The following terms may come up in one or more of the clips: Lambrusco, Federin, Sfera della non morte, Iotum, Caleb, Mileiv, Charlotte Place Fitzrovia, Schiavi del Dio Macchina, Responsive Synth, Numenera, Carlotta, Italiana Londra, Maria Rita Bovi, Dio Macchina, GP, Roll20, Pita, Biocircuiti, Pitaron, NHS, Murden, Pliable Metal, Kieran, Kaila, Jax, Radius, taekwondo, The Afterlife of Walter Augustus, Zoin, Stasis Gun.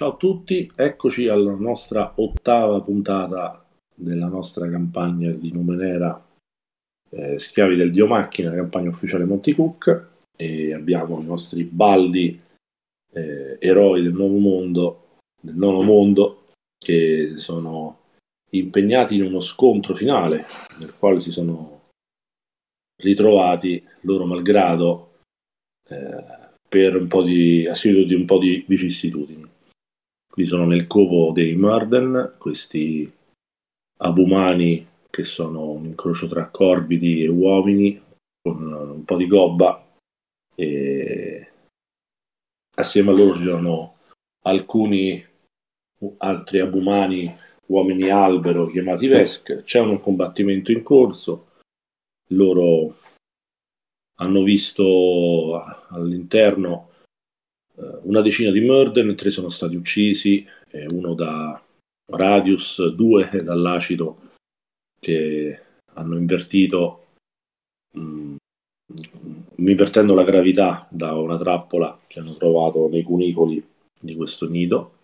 Ciao a tutti, eccoci alla nostra ottava puntata della nostra campagna di Numenera Schiavi del Dio Macchina, campagna ufficiale Monty Cook, e abbiamo i nostri baldi eroi del Nono Mondo, che sono impegnati in uno scontro finale nel quale si sono ritrovati loro malgrado per un po' di vicissitudini. Qui sono nel covo dei Murden, questi abumani che sono un incrocio tra corvidi e uomini con un po' di gobba, e assieme a loro ci sono alcuni altri abumani uomini albero chiamati Vesk. C'è un combattimento in corso. Loro hanno visto all'interno una decina di Murden, 3 sono stati uccisi, uno da Radius, 2 dall'acido che hanno invertito, invertendo la gravità da una trappola che hanno trovato nei cunicoli di questo nido,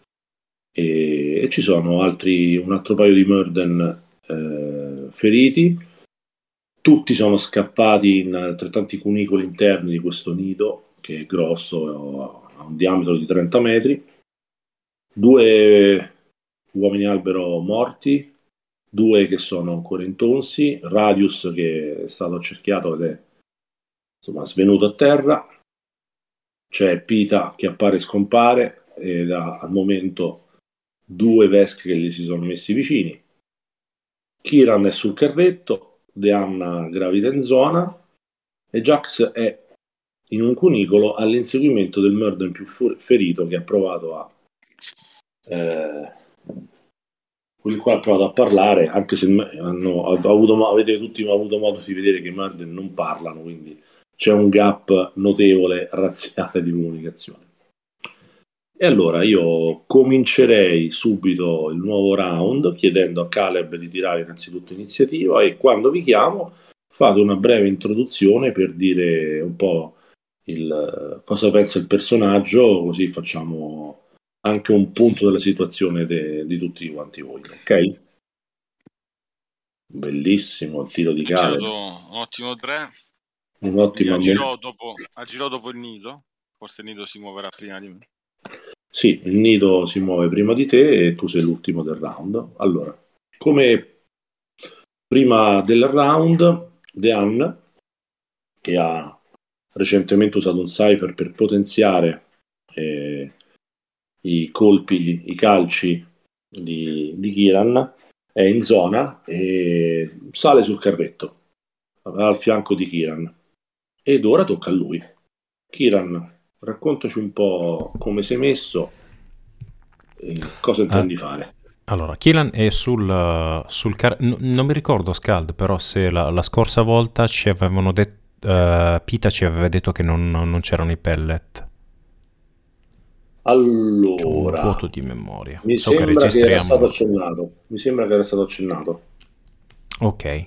e ci sono un altro paio di Murden feriti. Tutti sono scappati in altrettanti cunicoli interni di questo nido, che è grosso, ha un diametro di 30 metri, 2 uomini albero morti, 2 che sono ancora intonsi, Radius che è stato accerchiato ed è svenuto a terra, c'è Pita che appare e scompare, ed ha al momento 2 Vesk che gli si sono messi vicini. Kieran è sul carretto, Deanna gravita in zona e Jax è in un cunicolo all'inseguimento del Murden più ferito, che ha provato a parlare, anche se avete tutti avuto modo di vedere che i Murden non parlano, quindi c'è un gap notevole razziale di comunicazione. E allora io comincerei subito il nuovo round chiedendo a Caleb di tirare innanzitutto iniziativa, e quando vi chiamo fate una breve introduzione per dire un po' cosa pensa il personaggio, così facciamo anche un punto della situazione di tutti quanti voi, ok? Bellissimo il tiro di Caleb. Un ottimo 3. Agirò dopo il nido, forse il nido si muoverà prima di me. Sì, il nido si muove prima di te e tu sei l'ultimo del round. Allora, come prima del round, Deanna, che ha recentemente usato un Cypher per potenziare i calci di Kieran, è in zona e sale sul carretto al fianco di Kieran, ed ora tocca a lui. Kieran, raccontaci un po' come sei messo e cosa intendi fare. Allora, Kieran è non mi ricordo, Scald, però se la scorsa volta ci avevano detto Pita ci aveva detto che non c'erano i pellet. Allora, c'è un vuoto di memoria. Mi sembra che era stato accennato. Ok.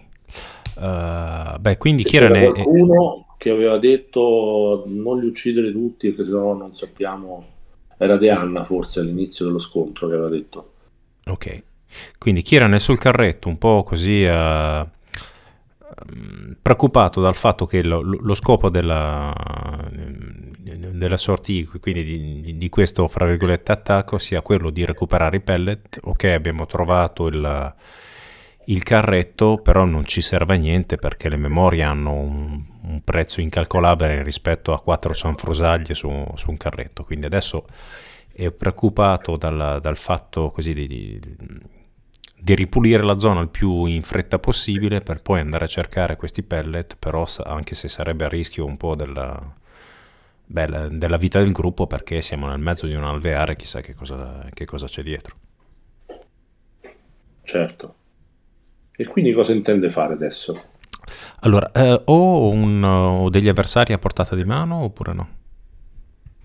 Quindi Kieran è qualcuno che aveva detto non li uccidere tutti, perché sennò non sappiamo. Era Deanna forse all'inizio dello scontro che aveva detto. Ok. Quindi Kieran è sul carretto un po' così preoccupato dal fatto che lo scopo della sortie, quindi di questo fra virgolette attacco, sia quello di recuperare i pellet. Ok, abbiamo trovato il carretto, però non ci serve a niente perché le memorie hanno un prezzo incalcolabile rispetto a 4 sanfrusaglie su un carretto, quindi adesso è preoccupato dal fatto così di ripulire la zona il più in fretta possibile per poi andare a cercare questi pellet, però anche se sarebbe a rischio un po' della vita del gruppo, perché siamo nel mezzo di un alveare, chissà che cosa c'è dietro. Certo. E quindi cosa intende fare adesso? Allora, ho degli avversari a portata di mano oppure no?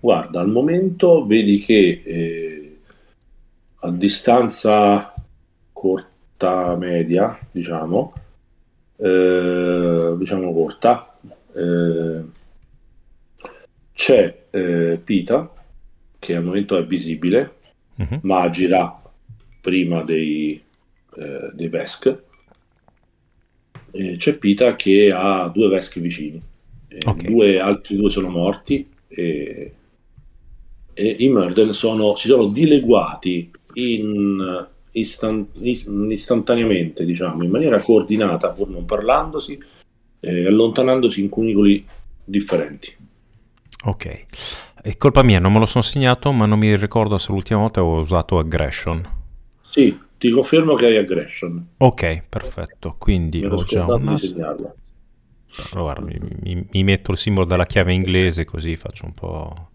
Guarda, al momento vedi che a distanza corta media, diciamo corta, c'è Pita che al momento è visibile, ma agirà prima dei Vesk. C'è Pita che ha due Vesk vicini, okay. Altri due sono morti e i Murden si sono dileguati istantaneamente, diciamo, in maniera coordinata, pur non parlandosi, allontanandosi in cunicoli differenti. Ok, è colpa mia, non me lo sono segnato, ma non mi ricordo se l'ultima volta ho usato aggression. Sì, ti confermo che hai aggression. Ok, perfetto, quindi ho già una... Allora, mi metto il simbolo della chiave inglese, così faccio un po'...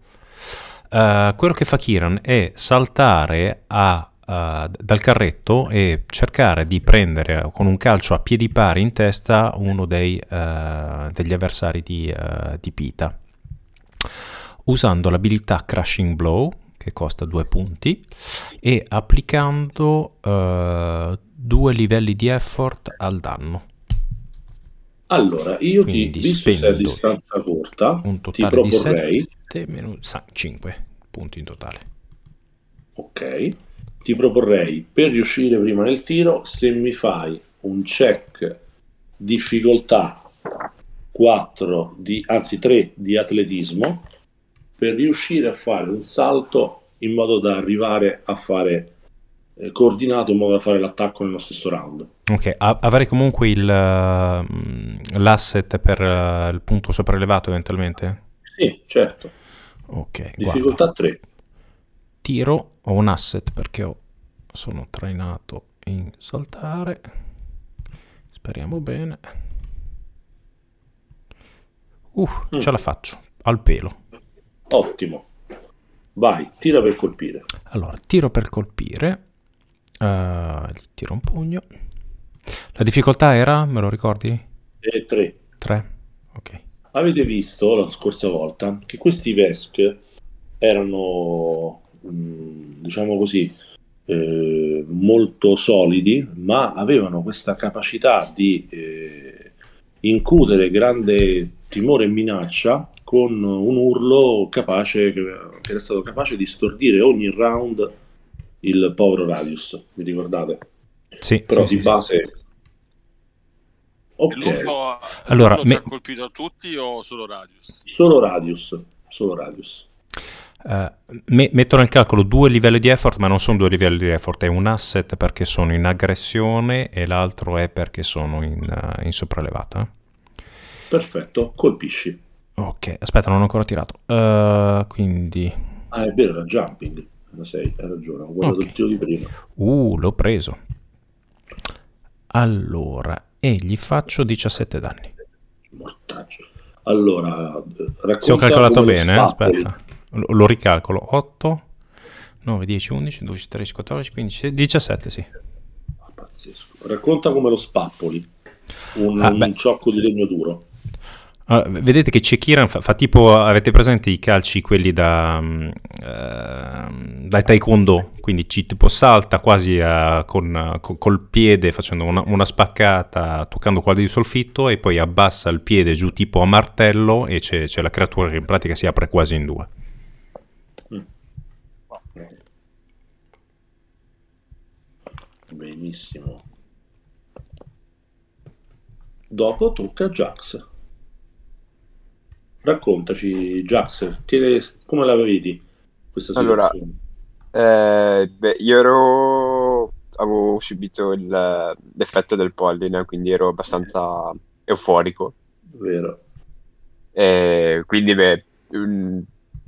quello che fa Kieran è saltare dal carretto e cercare di prendere con un calcio a piedi pari in testa uno degli avversari di Pita, usando l'abilità Crashing Blow, che costa 2 punti, e applicando 2 livelli di effort al danno. Allora, io visto se a distanza corta, un totale di 7 meno 5 punti in totale. Ok, ti proporrei, per riuscire prima nel tiro, se mi fai un check difficoltà 3 di atletismo, per riuscire a fare un salto in modo da arrivare a fare coordinato, in modo da fare l'attacco nello stesso round. Ok, avrei comunque l'asset per il punto sopraelevato eventualmente? Sì, certo. Ok, difficoltà 3. Tiro, ho un asset perché sono trainato in saltare. Speriamo bene. Ce la faccio, al pelo. Ottimo. Vai, tira per colpire. Allora, tiro per colpire. Gli tiro un pugno. La difficoltà era, me lo ricordi? 3. 3, ok. Avete visto la scorsa volta che questi Vesk erano... diciamo così, molto solidi, ma avevano questa capacità di incutere grande timore e minaccia con un urlo capace, che era stato capace di stordire ogni round il povero Radius. Vi ricordate? Sì, però di base. Sì. Okay. L'urlo ha colpito tutti o solo Radius? Solo Radius. Metto nel calcolo 2 livelli di effort, ma non sono 2 livelli di effort, è un asset perché sono in aggressione e l'altro è perché sono in sopraelevata. Perfetto, colpisci. Ok, aspetta, non ho ancora tirato. Quindi è vero, era jumping, hai ragione, ho guardato il tiro di prima. L'ho preso. Allora, e gli faccio 17 danni. Mortaccio. Allora, se ho calcolato bene, aspetta. Lo ricalcolo, 8, 9, 10, 11, 12, 13, 14, 15, 17, sì. Pazzesco. Racconta come lo spappoli, un ciocco di legno duro. Allora, vedete che c'è Kieran, fa tipo, avete presente i calci quelli dai taekwondo, quindi ci tipo salta quasi col piede facendo una spaccata, toccando qualcosa di soffitto, e poi abbassa il piede giù tipo a martello, e c'è la creatura che in pratica si apre quasi in due. Benissimo. Dopo tocca a Jax. Raccontaci, Jax, come la vedi questa situazione? Allora, io avevo subito l'effetto del polline, quindi ero abbastanza euforico. Vero. Quindi,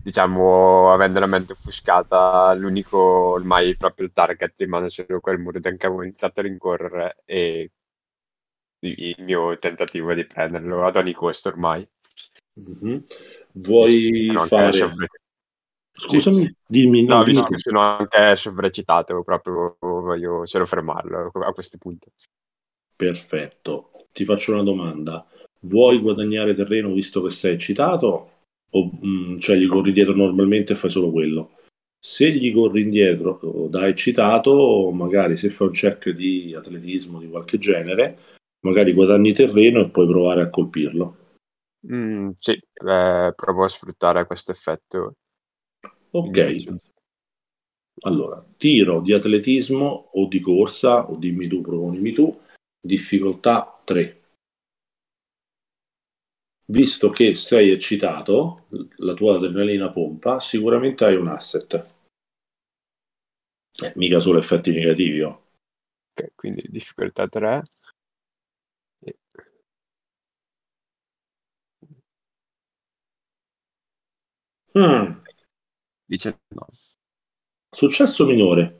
diciamo, avendo la mente offuscata, l'unico ormai proprio il target rimane solo quel Murden che avevo iniziato a rincorrere, e il mio tentativo è di prenderlo ad ogni costo ormai. Mm-hmm. Vuoi fare scusami, sì. Dimmi, no, visto che sono anche sovraccitato, proprio voglio solo fermarlo a questo punto. Perfetto, ti faccio una domanda: vuoi guadagnare terreno visto che sei eccitato? O, cioè, gli corri dietro normalmente e fai solo quello. Se gli corri indietro da eccitato, magari se fai un check di atletismo di qualche genere, magari guadagni terreno e puoi provare a colpirlo. Sì, provo a sfruttare questo effetto. Ok, Allora, tiro di atletismo o di corsa, o dimmi tu, proponimi tu, difficoltà 3. Visto che sei eccitato, la tua adrenalina pompa, sicuramente hai un asset. Mica solo effetti negativi, oh. Ok, quindi difficoltà 3. Mm. 19. Successo minore.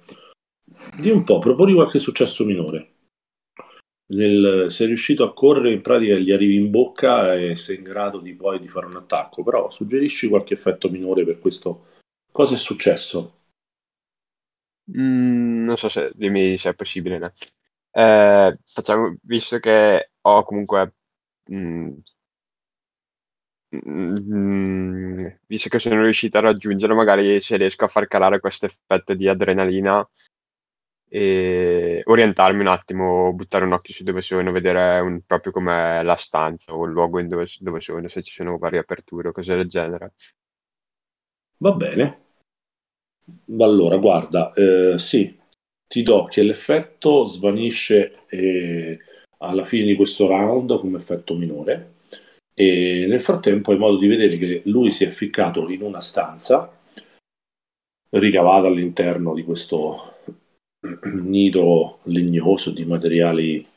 Dì un po', proponi qualche successo minore. Sei riuscito a correre, in pratica gli arrivi in bocca e sei in grado di poi di fare un attacco, però suggerisci qualche effetto minore per questo. Cosa è successo? Non so se dimmi se è possibile, no? Facciamo, visto che ho comunque visto che sono riuscito a raggiungere, magari se riesco a far calare questo effetto di adrenalina e orientarmi un attimo, buttare un occhio su dove sono, vedere proprio com'è la stanza o il luogo in dove sono, se ci sono varie aperture o cose del genere. Va bene. Allora, guarda, sì, ti do che l'effetto svanisce alla fine di questo round come effetto minore, e nel frattempo hai modo di vedere che lui si è ficcato in una stanza ricavata all'interno di questo nido legnoso di materiali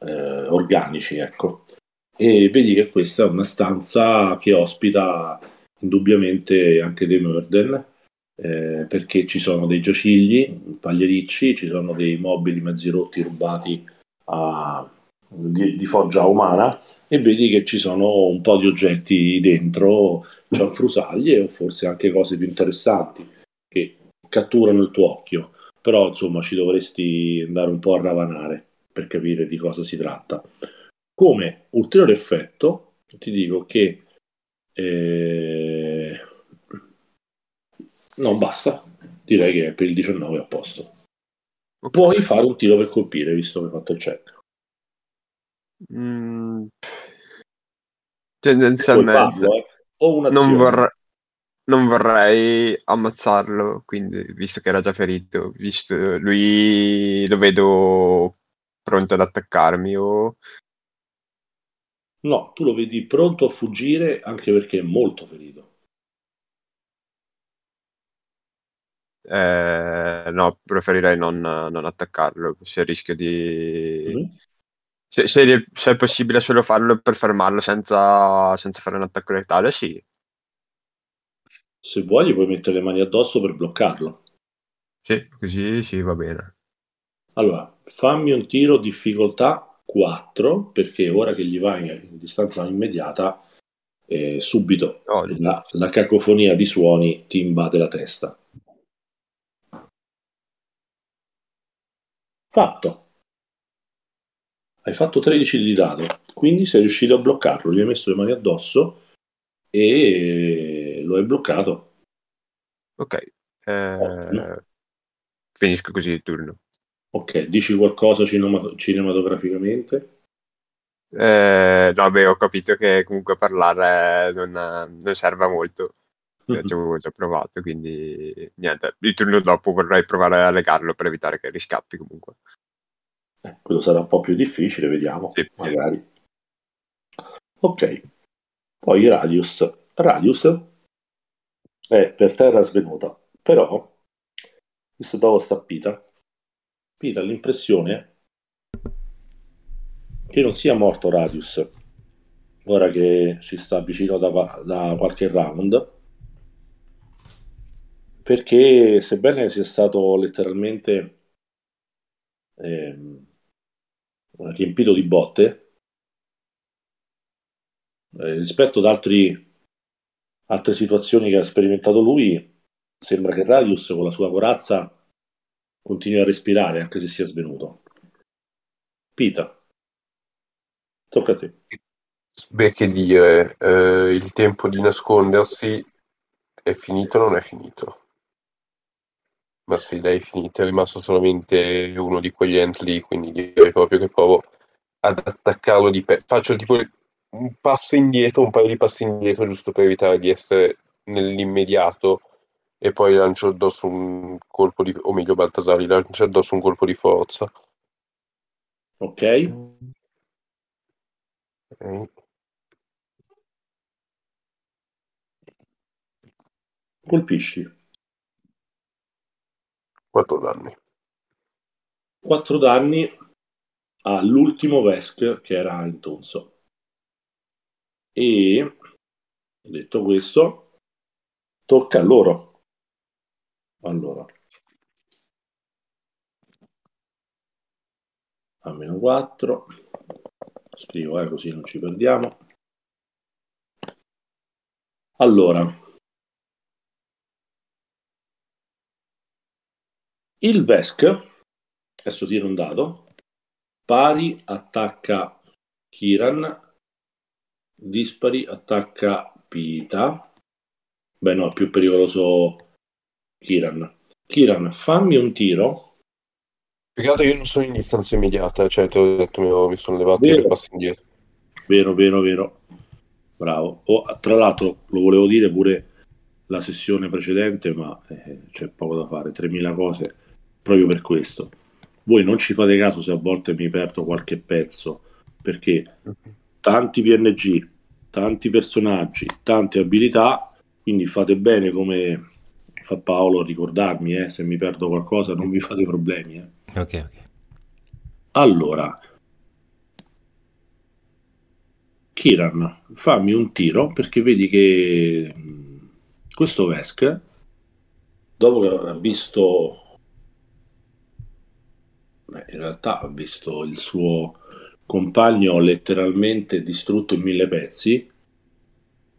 organici, ecco, e vedi che questa è una stanza che ospita indubbiamente anche dei Murden, perché ci sono dei giacigli, pagliericci, ci sono dei mobili mezzi rotti rubati di foggia umana, e vedi che ci sono un po' di oggetti dentro, c'è un frusaglie o forse anche cose più interessanti che catturano il tuo occhio, però insomma ci dovresti andare un po' a ravanare per capire di cosa si tratta. Come ulteriore effetto ti dico che no, basta, direi che per il 19 è a posto. Puoi fare un tiro per colpire, visto che hai fatto il check. Tendenzialmente farlo, o un'azione. Non vorrei ammazzarlo, quindi, visto che era già ferito, visto lui lo vedo pronto ad attaccarmi o... No, tu lo vedi pronto a fuggire, anche perché è molto ferito. No, preferirei non attaccarlo, se rischio di... Mm-hmm. Se è possibile solo farlo per fermarlo senza fare un attacco letale, sì. Se vuoi puoi mettere le mani addosso per bloccarlo. Sì, così sì, va bene. Allora, fammi un tiro difficoltà 4, perché ora che gli vai in distanza immediata, subito la cacofonia di suoni ti invade la testa. Fatto. Hai fatto 13 di dado, quindi sei riuscito a bloccarlo, gli hai messo le mani addosso e lo hai bloccato. Ok, finisco così il turno. Ok, dici qualcosa cinematograficamente? No, beh, ho capito che comunque parlare non serve molto. Ci avevo già provato, quindi niente, il turno dopo vorrei provare a legarlo per evitare che riscappi comunque. Quello sarà un po' più difficile, vediamo, sì, magari. Ok, poi Radius è per terra svenuta, però questo dopo sta Pita ha l'impressione che non sia morto Radius, ora che ci sta vicino da qualche round, perché sebbene sia stato letteralmente riempito di botte, rispetto ad altre situazioni che ha sperimentato lui, sembra che Radius con la sua corazza continui a respirare anche se sia svenuto. Pita, tocca a te. Beh, che dire, il tempo di nascondersi è finito o non è finito? Ma sì, dai, finito, è rimasto solamente uno di quegli ent lì, quindi direi proprio che provo ad attaccarlo di petto. Faccio tipo un passo indietro, un paio di passi indietro, giusto per evitare di essere nell'immediato e poi lanciò addosso un colpo di... o meglio Baltasar lancia addosso un colpo di forza. Ok. Colpisci. 4 danni. 4 danni all'ultimo Vesk che era in tonso. E detto questo, tocca a loro. Allora. A meno 4. Scrivo, così non ci perdiamo. Allora. Il Vesk, adesso tiro un dado, pari attacca Kieran, dispari attacca Pita. Beh no, più pericoloso Kieran. Kieran, fammi un tiro. Più che altro io non sono in distanza immediata, cioè te l'ho detto, mi sono levato e passo indietro. Vero. Bravo. Oh, tra l'altro lo volevo dire pure la sessione precedente, ma c'è poco da fare, 3000 cose. Proprio per questo voi non ci fate caso se a volte mi perdo qualche pezzo, perché tanti PNG, tanti personaggi, tante abilità, quindi fate bene come fa Paolo a ricordarmi, se mi perdo qualcosa non vi fate problemi. Ok. Allora Kieran, fammi un tiro, perché vedi che questo Vesk, dopo che avrà visto... in realtà ha visto il suo compagno letteralmente distrutto in 1000 pezzi,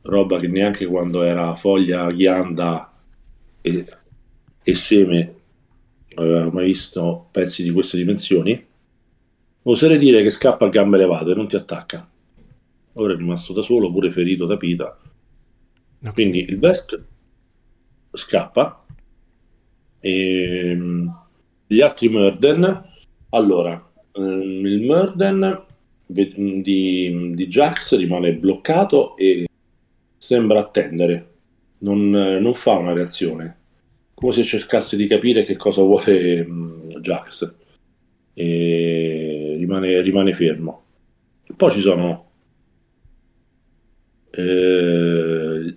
roba che neanche quando era foglia, ghianda e seme aveva mai visto pezzi di queste dimensioni. Oserei dire che scappa a gambe levate e non ti attacca. Ora è rimasto da solo, pure ferito da Pita. Okay. Quindi il Vesk scappa e gli altri Murden. Allora, il Murden di Jax rimane bloccato e sembra attendere, non fa una reazione, come se cercasse di capire che cosa vuole Jax, e rimane fermo. Poi ci sono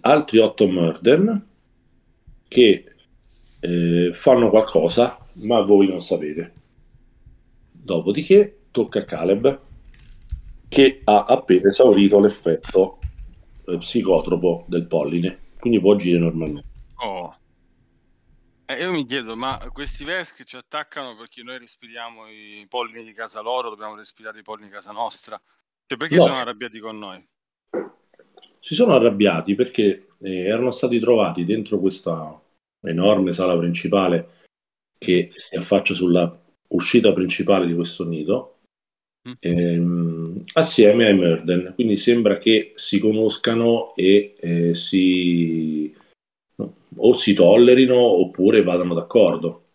altri 8 Murden che fanno qualcosa, ma voi non sapete. Dopodiché tocca a Caleb, che ha appena esaurito l'effetto psicotropo del polline, quindi può agire normalmente. Io mi chiedo, ma questi Vesk ci attaccano perché noi respiriamo i pollini di casa loro, dobbiamo respirare i pollini di casa nostra? Cioè, perché sono arrabbiati con noi? Si sono arrabbiati perché erano stati trovati dentro questa enorme sala principale che si affaccia sulla uscita principale di questo nido, assieme ai Murden, quindi sembra che si conoscano e o si tollerino oppure vadano d'accordo.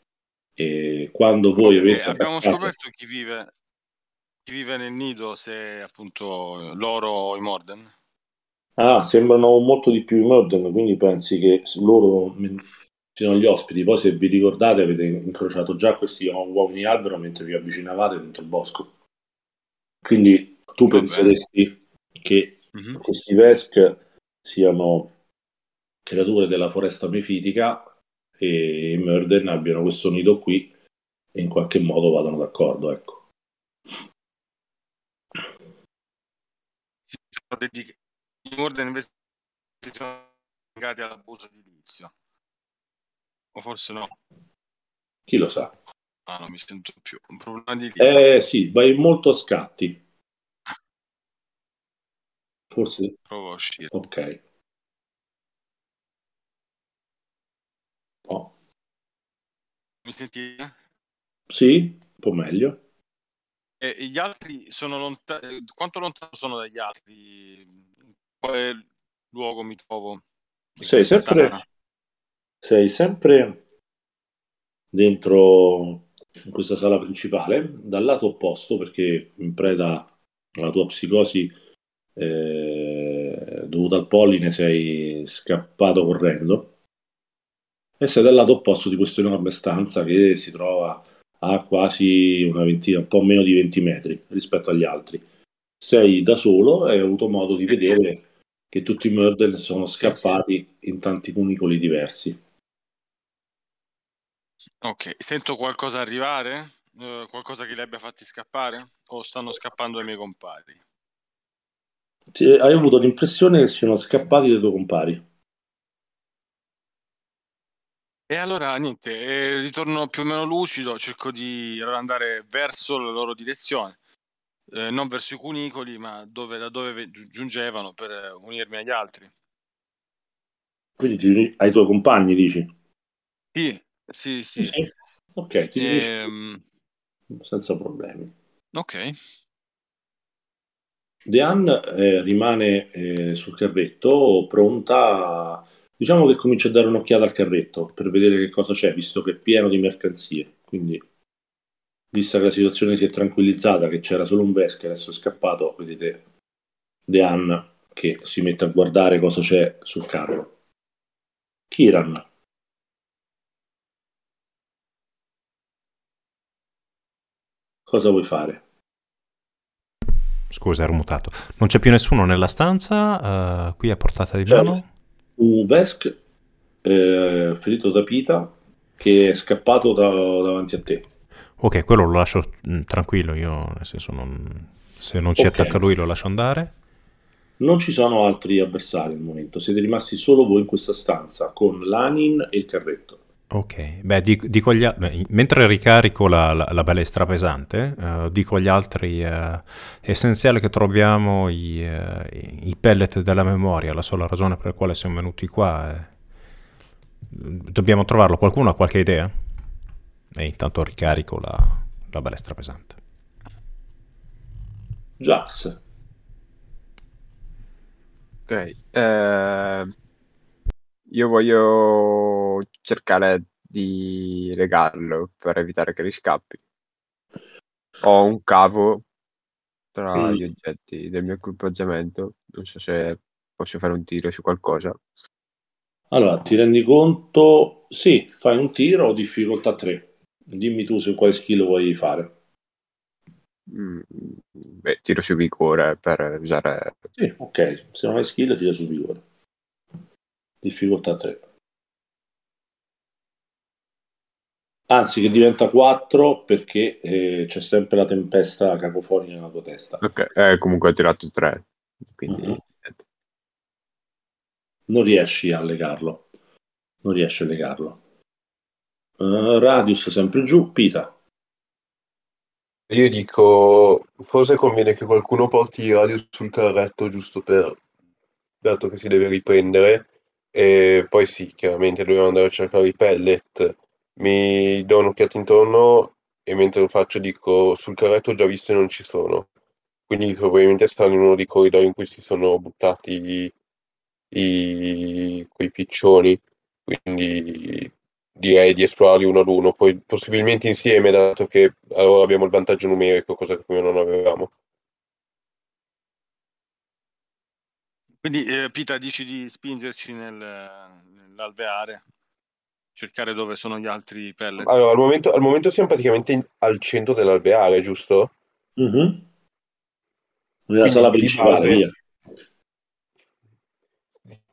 E quando voi avete abbiamo scoperto chi vive nel nido, se appunto loro o i Murden. Sembrano molto di più i Murden, quindi pensi che loro sono gli ospiti. Poi, se vi ricordate, avete incrociato già questi uomini albero mentre vi avvicinavate dentro il bosco, quindi tu penseresti che questi Vesk siano creature della foresta mefitica e i Murden abbiano questo nido qui e in qualche modo vadano d'accordo, ecco. I Murden invece sono legati all'abuso edilizio. O forse no, chi lo sa? Non mi sento più. Un problema di sì, vai molto a scatti. Forse provo a uscire. Ok. Oh. Mi sentite? Sì, un po' meglio. E gli altri sono lontani? Quanto lontano sono dagli altri? In quale luogo mi trovo? Sei sempre... Sei sempre dentro in questa sala principale, dal lato opposto, perché in preda alla tua psicosi dovuta al polline sei scappato correndo. e siete al lato opposto di questa enorme stanza che si trova a quasi una ventina, un po' meno di 20 metri rispetto agli altri. Sei da solo e hai avuto modo di vedere che tutti i Murden sono scappati in tanti cunicoli diversi. Ok, sento qualcosa arrivare? Qualcosa che li abbia fatti scappare? O stanno scappando i miei compari? Hai avuto l'impressione che siano scappati dai tuoi compari. E allora niente, ritorno più o meno lucido, cerco di andare verso la loro direzione, non verso i cunicoli, ma da dove giungevano per unirmi agli altri. Quindi ai tuoi compagni, dici? Sì. Ok, ti dici senza problemi. Ok. Deanna rimane sul carretto, pronta a... Diciamo che comincia a dare un'occhiata al carretto per vedere che cosa c'è, visto che è pieno di mercanzie. Quindi, vista che la situazione si è tranquillizzata, che c'era solo un Vesk che adesso è scappato, vedete Deanna che si mette a guardare cosa c'è sul carro. Kieran. Cosa vuoi fare? Scusa, ero mutato. Non c'è più nessuno nella stanza, qui a portata di mano? Un Vesk ferito da Pita che è scappato davanti a te. Ok, quello lo lascio tranquillo, io nel senso se non ci attacca lui lo lascio andare. Non ci sono altri avversari al momento, siete rimasti solo voi in questa stanza con l'Anin e il carretto. Ok, beh, dico agli altri, mentre ricarico la balestra pesante, dico agli altri, è essenziale che troviamo i pellet della memoria, la sola ragione per la quale siamo venuti qua, dobbiamo trovarlo, qualcuno ha qualche idea? E intanto ricarico la balestra pesante. Jax. Ok, io voglio cercare di legarlo per evitare che riscappi. Ho un cavo tra gli oggetti del mio equipaggiamento. Non so se posso fare un tiro su qualcosa. Allora, ti rendi conto? Sì, fai un tiro, difficoltà 3. Dimmi tu su quale skill vuoi fare. Beh, tiro su vigore per usare... Sì, ok. Se non hai skill, tiro su vigore. Difficoltà 3. Anzi, che diventa 4 perché c'è sempre la tempesta cacofonica nella tua testa. Ok, comunque ho tirato 3. Quindi non riesci a legarlo. Radius sempre giù, Pita. Io dico, forse conviene che qualcuno porti Radius sul carretto giusto per... Dato che si deve riprendere. E poi sì, chiaramente dobbiamo andare a cercare i pellet. Mi do un'occhiata intorno e mentre lo faccio dico, sul carretto ho già visto e non ci sono, quindi probabilmente stanno in uno dei corridoi in cui si sono buttati quei piccioni, quindi direi di esplorarli uno ad uno, poi possibilmente insieme, dato che allora abbiamo il vantaggio numerico, cosa che prima non avevamo. Quindi Pita, dici di spingerci nell'alveare, cercare dove sono gli altri pellet? Allora, al momento siamo praticamente al centro dell'alveare, giusto? Uh-huh. Nella sala principale.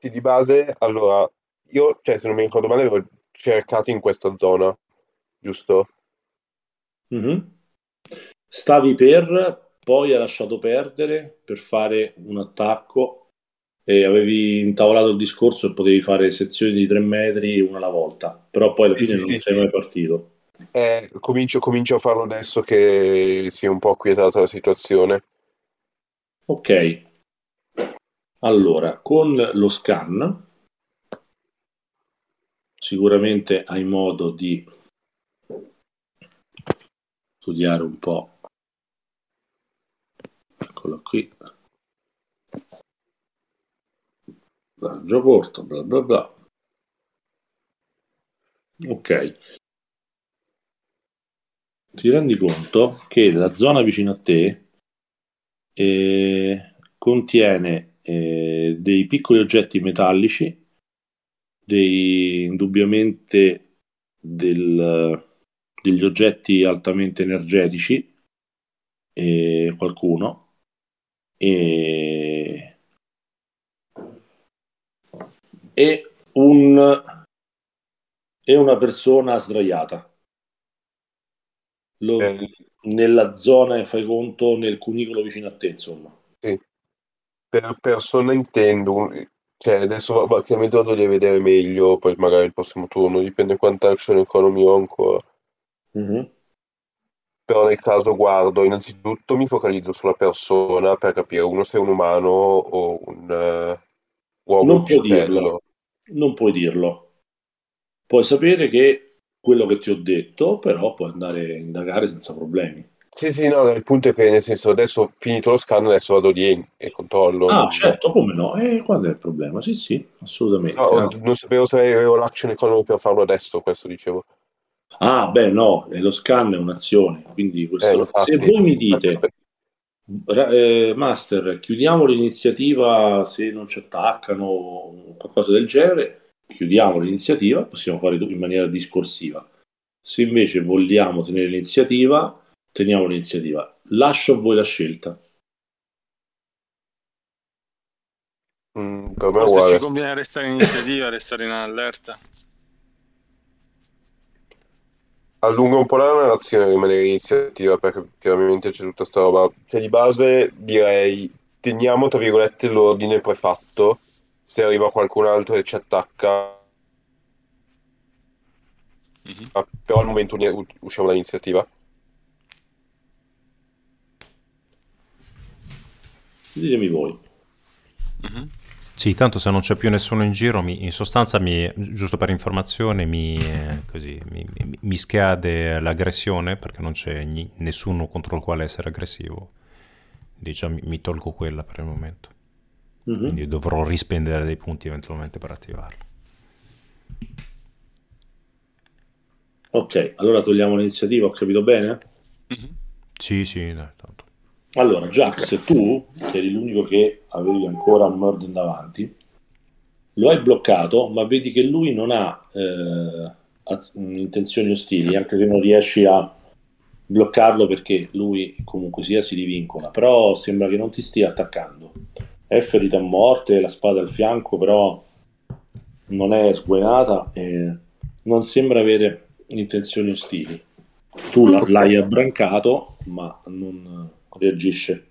Di base, allora, io, se non mi ricordo male, avevo cercato in questa zona, giusto? Uh-huh. Stavi per, poi hai lasciato perdere per fare un attacco. E avevi intavolato il discorso e potevi fare sezioni di 3 metri una alla volta, però poi alla fine sei mai partito. Comincio a farlo adesso che si è un po' acquietata la situazione. Ok, allora con lo scan sicuramente hai modo di studiare un po'. Eccolo qui. Raggio corto, bla bla bla. Ok. Ti rendi conto che la zona vicino a te contiene dei piccoli oggetti metallici, indubbiamente degli oggetti altamente energetici, qualcuno, e una persona sdraiata. Nella zona che fai conto, nel cunicolo vicino a te, insomma. Sì. Per persona intendo, cioè adesso chiaramente vado a vedere meglio, poi magari il prossimo turno, dipende quanta action economy ho ancora. Mm-hmm. Però nel caso guardo, innanzitutto mi focalizzo sulla persona per capire uno se è un umano o un uomo. Non puoi dirlo. Non puoi dirlo. Puoi sapere che quello che ti ho detto, però puoi andare a indagare senza problemi. Sì, no, il punto è che, nel senso, adesso finito lo scan, adesso vado lì e controllo. Ah, certo, come no? Qual è il problema? Sì, assolutamente. No, non sapevo se avevo l'action economico per farlo adesso, questo dicevo. Ah, beh, no, lo scan è un'azione, quindi questo... se voi mi dite, Master, chiudiamo l'iniziativa se non ci attaccano o qualcosa del genere... Chiudiamo l'iniziativa, possiamo fare tutto in maniera discorsiva. Se invece vogliamo tenere l'iniziativa, teniamo l'iniziativa. Lascio a voi la scelta. Forse ci conviene restare in iniziativa, restare in allerta. Allunga un po' la narrazione e rimanere in iniziativa, perché chiaramente c'è tutta sta roba. Cioè, di base direi teniamo tra virgolette l'ordine prefatto. Se arriva qualcun altro e ci attacca, però al momento usciamo dall'iniziativa. Ditemi voi. Mm-hmm. Sì, tanto se non c'è più nessuno in giro, in sostanza, giusto per informazione, mi scade l'aggressione, perché non c'è nessuno contro il quale essere aggressivo. Diciamo, mi tolgo quella per il momento. Quindi dovrò rispendere dei punti eventualmente per attivarlo. Ok, allora togliamo l'iniziativa, ho capito bene? Mm-hmm. Sì, dai, tanto. Allora, Jax, tu, che eri l'unico che avevi ancora un Murden davanti, lo hai bloccato, ma vedi che lui non ha intenzioni ostili, anche se non riesci a bloccarlo perché lui comunque sia si divincola, però sembra che non ti stia attaccando. È ferita a morte, la spada al fianco, però non è sguainata e non sembra avere intenzioni ostili. Tu l'hai abbrancato, ma non reagisce.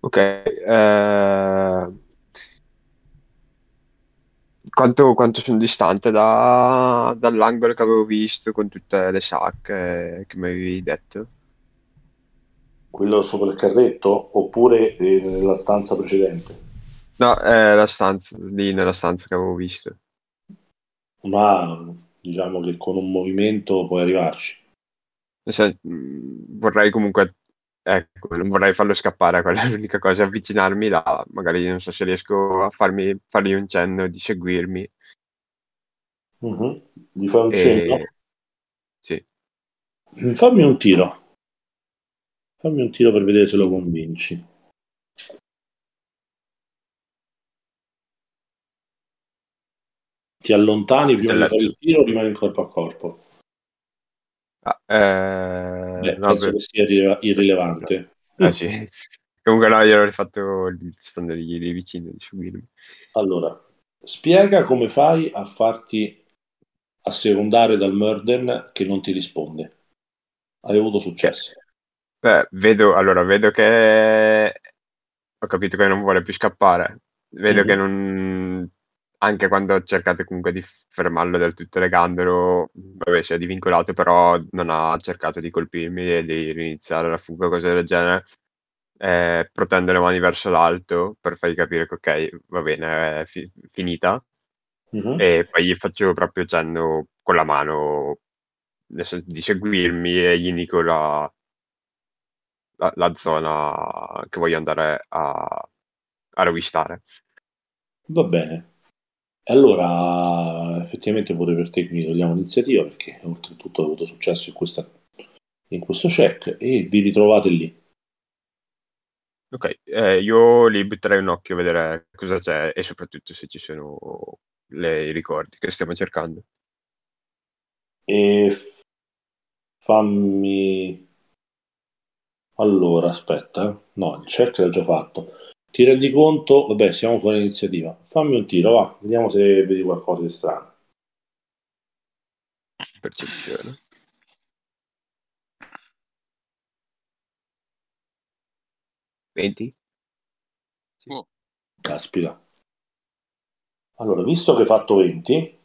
Ok. Quanto sono distante dall'angolo che avevo visto con tutte le sacche che mi avevi detto? Quello sopra il carretto oppure nella stanza precedente? No, la stanza lì, nella stanza che avevo visto. Ma diciamo che con un movimento puoi arrivarci. Cioè, vorrei comunque, ecco, non vorrei farlo scappare, quella è l'unica cosa, avvicinarmi là, magari non so se riesco a fargli un cenno di seguirmi. Uh-huh. Gli fai un cenno? Sì. Fammi un tiro. Fammi un tiro per vedere se lo convinci. Ti allontani prima di fare il tiro, rimani corpo a corpo. No, penso che sia irrilevante. No. Sì. Comunque no, io avrei fatto stando lì vicino di seguirmi. Allora, spiega come fai a farti assecondare dal Murden che non ti risponde. Hai avuto successo. Certo. Vedo che ho capito che non vuole più scappare. Vedo che non, anche quando ho cercato comunque di fermarlo del tutto legandolo, si è divincolato, però non ha cercato di colpirmi e di riniziare la fuga o cose del genere. Protendo le mani verso l'alto per fargli capire che ok, va bene, è finita. E poi gli faccio proprio cenno con la mano di seguirmi e gli dico la zona che voglio andare a rovistare. Va bene, allora effettivamente pure per te quindi togliamo l'iniziativa, perché oltretutto ho avuto successo in questo check e vi ritrovate lì. Ok, io li butterei un occhio a vedere cosa c'è e soprattutto se ci sono i ricordi che stiamo cercando. E fammi... Allora, aspetta. No, il check l'ho già fatto. Ti rendi conto? Vabbè, siamo fuori iniziativa. Fammi un tiro, va. Vediamo se vedi qualcosa di strano. Percezione. Sì. Oh. Caspita. Allora, visto che hai fatto 20,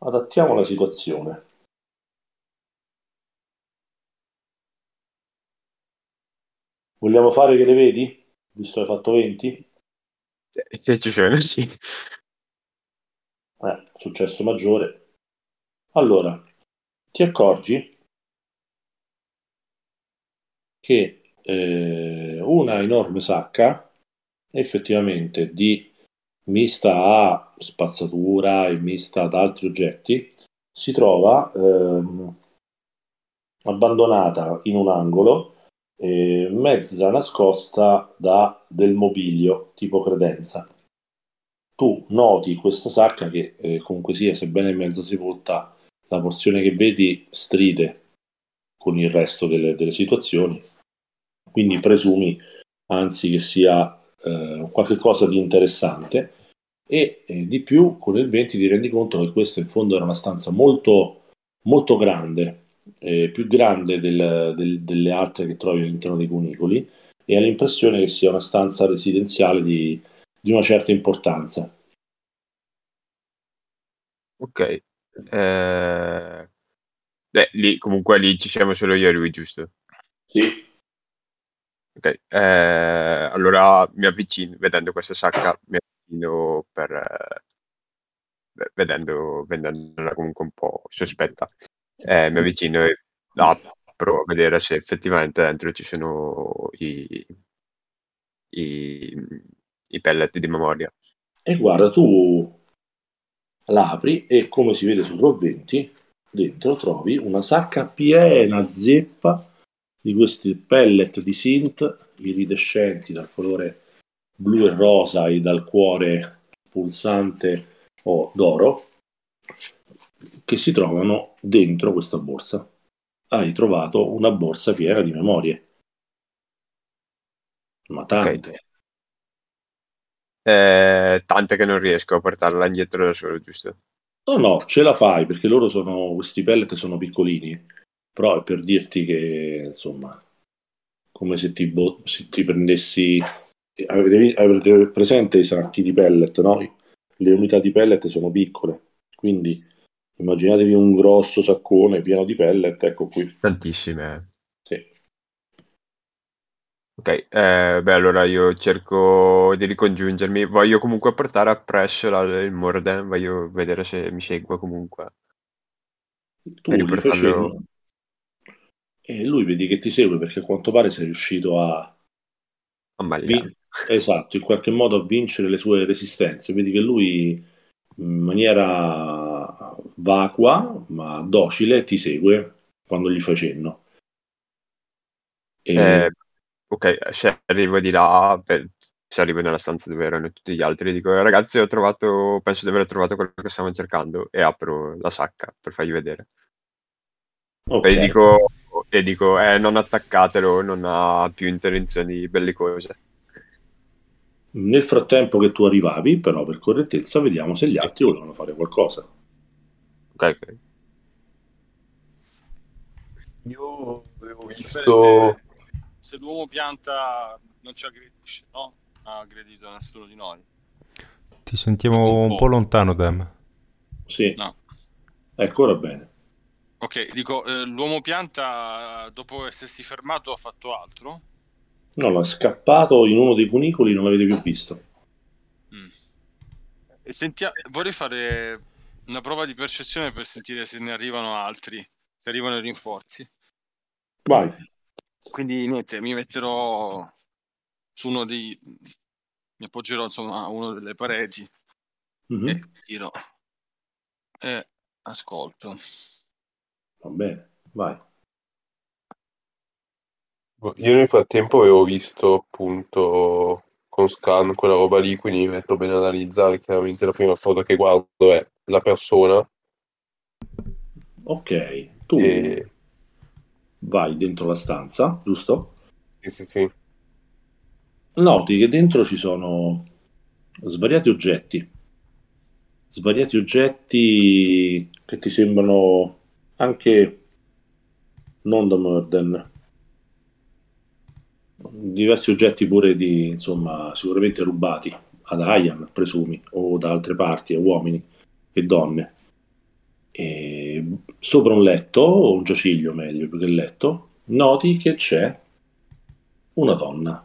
adattiamo la situazione. Vogliamo fare che le vedi? Visto che hai fatto 20? Ci sono, sì. Successo maggiore. Allora, ti accorgi che una enorme sacca effettivamente di mista a spazzatura e mista ad altri oggetti si trova abbandonata in un angolo, mezza nascosta da del mobilio tipo credenza. Tu noti questa sacca che comunque sia, sebbene in mezzo sepolta, la porzione che vedi stride con il resto delle situazioni, quindi presumi anzi che sia qualche cosa di interessante e di più con il 20 ti rendi conto che questa in fondo era una stanza molto molto grande, più grande delle altre che trovi all'interno dei cunicoli, e hai l'impressione che sia una stanza residenziale di una certa importanza. Ok. Lì ci siamo solo io e lui, giusto? Sì. Ok. Allora mi avvicino, vedendo questa sacca, mi avvicino per... vedendola comunque un po' sospetta. Mi avvicino e provo a vedere se effettivamente dentro ci sono i pellet di memoria. E guarda, tu la apri e come si vede sul Roll20 dentro trovi una sacca piena zeppa di questi pellet di synth iridescenti dal colore blu e rosa e dal cuore pulsante o d'oro, che si trovano dentro questa borsa. Hai trovato una borsa piena di memorie, ma tante. Okay. Tante che non riesco a portarla indietro da solo, giusto? No, ce la fai, perché loro sono, questi pellet sono piccolini, però è per dirti che, insomma, come se ti prendessi... Avete presente i sacchi di pellet, no? Le unità di pellet sono piccole, quindi immaginatevi un grosso saccone pieno di pellet, ecco qui. Tantissime. Sì. Ok, allora io cerco di ricongiungermi, voglio comunque portare appresso il Murden, voglio vedere se mi segue comunque. Tu li facevi e lui vedi che ti segue, perché a quanto pare sei riuscito esatto, in qualche modo a vincere le sue resistenze. Vedi che lui in maniera vacua ma docile ti segue quando gli fai cenno. Ok, se arrivo di là, se arrivo nella stanza dove erano tutti gli altri, dico: ragazzi, penso di aver trovato quello che stavamo cercando, e apro la sacca per fargli vedere. Okay. E dico, non attaccatelo, non ha più intenzioni bellicose. Nel frattempo che tu arrivavi, però, per correttezza, vediamo se gli altri volevano fare qualcosa. Ok. Io avevo visto... Se l'uomo pianta non ci aggredisce, no? Non ha aggredito nessuno di noi. Ti sentiamo un po' lontano, Dem. Sì. No. Ecco, ora bene. Ok, dico, l'uomo pianta, dopo essersi fermato, ha fatto altro? No, è scappato in uno dei cunicoli, non l'avete più visto. Vorrei fare una prova di percezione per sentire se ne arrivano altri, se arrivano i rinforzi. Vai. Quindi niente, mi metterò su uno dei... mi appoggerò, insomma, a uno delle pareti e tiro e ascolto. Va bene, vai. Io nel frattempo avevo visto appunto con Scan quella roba lì, quindi mi metto bene ad analizzare. Chiaramente la prima foto che guardo è la persona. Ok, tu vai dentro la stanza, giusto? Sì. Noti che dentro ci sono svariati oggetti che ti sembrano anche non da Murden, diversi oggetti pure di, insomma, sicuramente rubati ad Aian, presumi, o da altre parti, uomini e donne, e sopra un letto, o un giaciglio meglio più che letto, noti che c'è una donna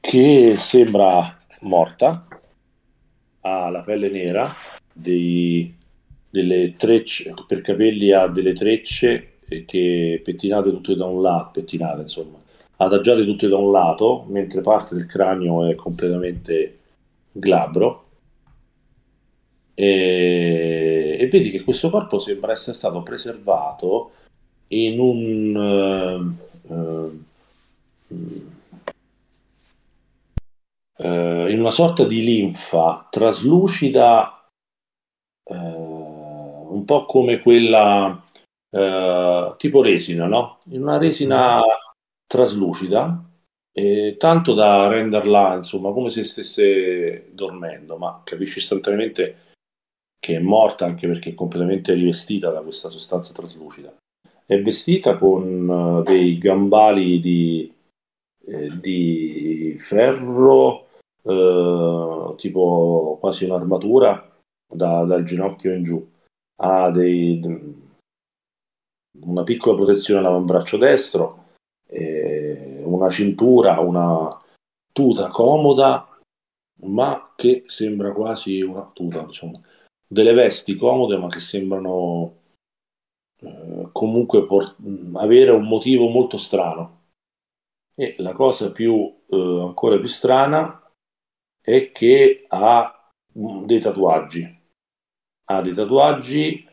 che sembra morta, ha la pelle nera, delle trecce per capelli, ha delle trecce che pettinate tutte da un lato, pettinate insomma, adagiate tutte da un lato, mentre parte del cranio è completamente glabro, e vedi che questo corpo sembra essere stato preservato in un in una sorta di linfa traslucida, un po' come quella tipo resina, no? In una resina traslucida, tanto da renderla insomma come se stesse dormendo, ma capisci istantaneamente che è morta, anche perché è completamente rivestita da questa sostanza traslucida. È vestita con dei gambali di ferro, tipo quasi un'armatura dal ginocchio in giù, ha una piccola protezione all'avambraccio destro, una cintura, una tuta comoda, ma che sembra quasi una tuta, diciamo, delle vesti comode ma che sembrano comunque avere un motivo molto strano. E la cosa ancora più strana è che ha dei tatuaggi. Ha dei tatuaggi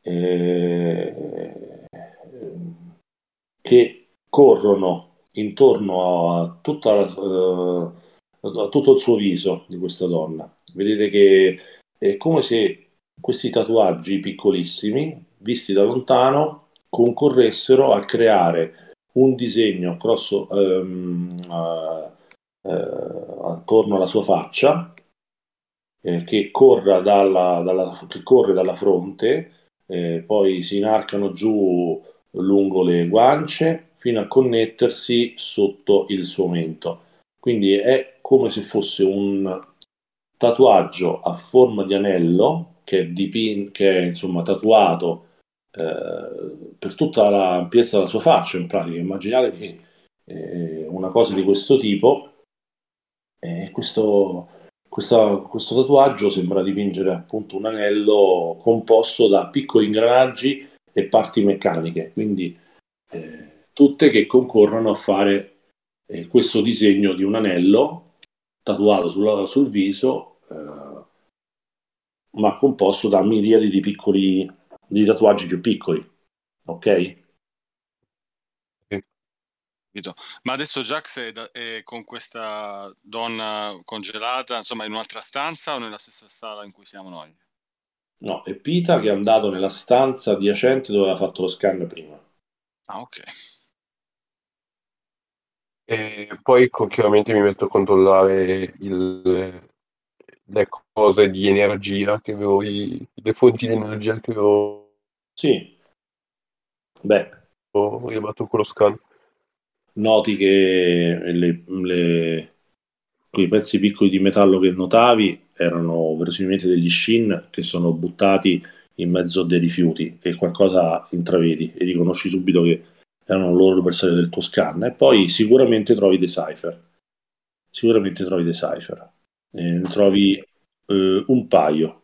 che corrono intorno a tutto il suo viso di questa donna. Vedete che è come se questi tatuaggi piccolissimi, visti da lontano, concorressero a creare un disegno grosso attorno alla sua faccia, che corre dalla fronte, poi si inarcano giù lungo le guance fino a connettersi sotto il suo mento. Quindi è come se fosse un tatuaggio a forma di anello che è insomma tatuato per tutta l'ampiezza della sua faccia. In pratica immaginate che una cosa di questo tipo, questo tatuaggio sembra dipingere appunto un anello composto da piccoli ingranaggi e parti meccaniche, quindi tutte che concorrono a fare questo disegno di un anello tatuato sul viso, ma composto da miriadi di tatuaggi più piccoli, ok? Ma adesso Jax è con questa donna congelata, insomma, in un'altra stanza o nella stessa sala in cui siamo noi? No, è Pita che è andato nella stanza adiacente dove aveva fatto lo scan prima. Ah, ok. E poi chiaramente mi metto a controllare le cose di energia che avevo, le fonti di energia che avevo. Sì. Beh, ho rilevato con lo scan. Noti che quei pezzi piccoli di metallo che notavi erano verosimilmente degli Shin che sono buttati in mezzo a dei rifiuti, e qualcosa intravedi e riconosci subito che erano loro l'avversario del tuo scan. E poi sicuramente trovi dei Cypher. Ne trovi un paio.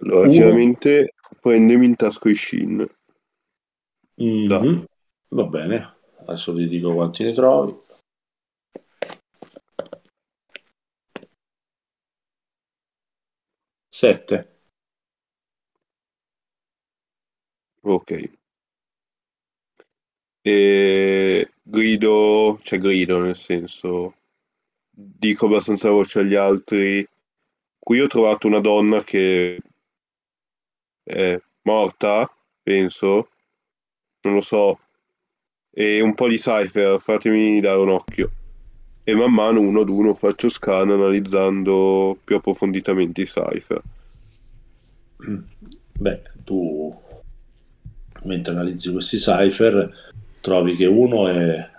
Allora, chiaramente prendemi in tasca i Shin. Mm-hmm. Va bene, adesso ti dico quanti ne trovi. Sette. Ok. E grido, cioè grido nel senso, dico abbastanza voce agli altri. Qui ho trovato una donna che è morta, penso, non lo so, e un po' di Cypher, fatemi dare un occhio. E man mano, uno ad uno, faccio scan analizzando più approfonditamente i Cypher. Beh, tu, mentre analizzi questi Cypher, trovi che uno è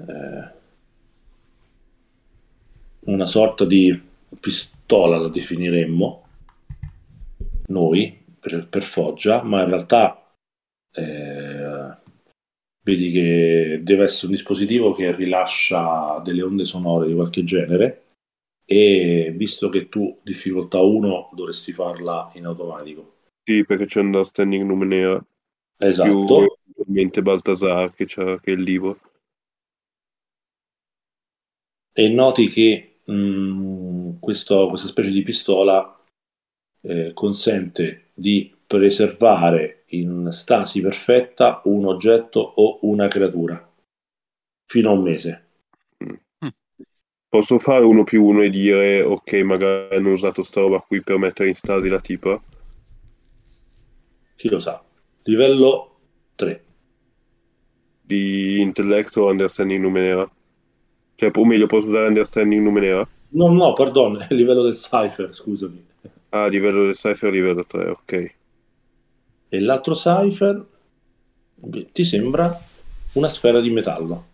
una sorta di pistola, la definiremmo noi, per foggia, ma in realtà vedi che deve essere un dispositivo che rilascia delle onde sonore di qualche genere, e visto che tu difficoltà 1 dovresti farla in automatico. Sì, perché c'è un understanding Numenera. Esatto. Più mente Baltasar che è il libro. E noti che questa specie di pistola consente di preservare in stasi perfetta un oggetto o una creatura fino a un mese. Posso fare 1+1 e dire ok, magari hanno usato sta roba qui per mettere in stasi la tipa? Chi lo sa. Livello 3 di intelletto, understanding Numenera, cioè, o meglio, posso dare understanding Numenera? No, perdono, è il livello del Cypher, scusami. Ah, livello del Cypher, livello 3, ok. E l'altro Cypher ti sembra una sfera di metallo.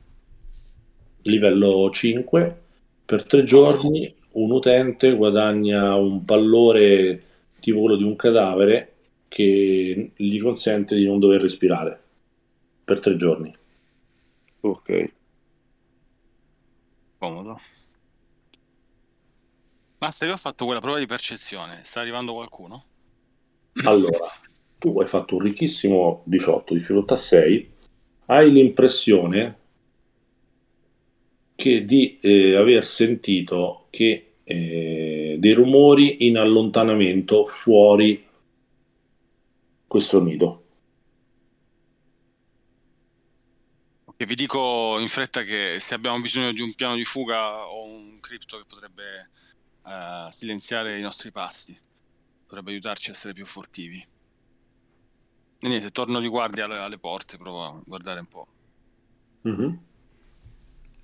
Livello 5, per 3 giorni un utente guadagna un pallore tipo quello di un cadavere che gli consente di non dover respirare per 3 giorni. Ok. Comodo. Basta che ho fatto quella prova di percezione. Sta arrivando qualcuno? Allora, tu hai fatto un ricchissimo 18, difficoltà 6. Hai l'impressione che di aver sentito che dei rumori in allontanamento fuori questo nido. E vi dico in fretta che se abbiamo bisogno di un piano di fuga o un cripto che potrebbe silenziare i nostri passi, potrebbe aiutarci a essere più furtivi. E niente, torno di guardia alle porte, provo a guardare un po'. Mm-hmm.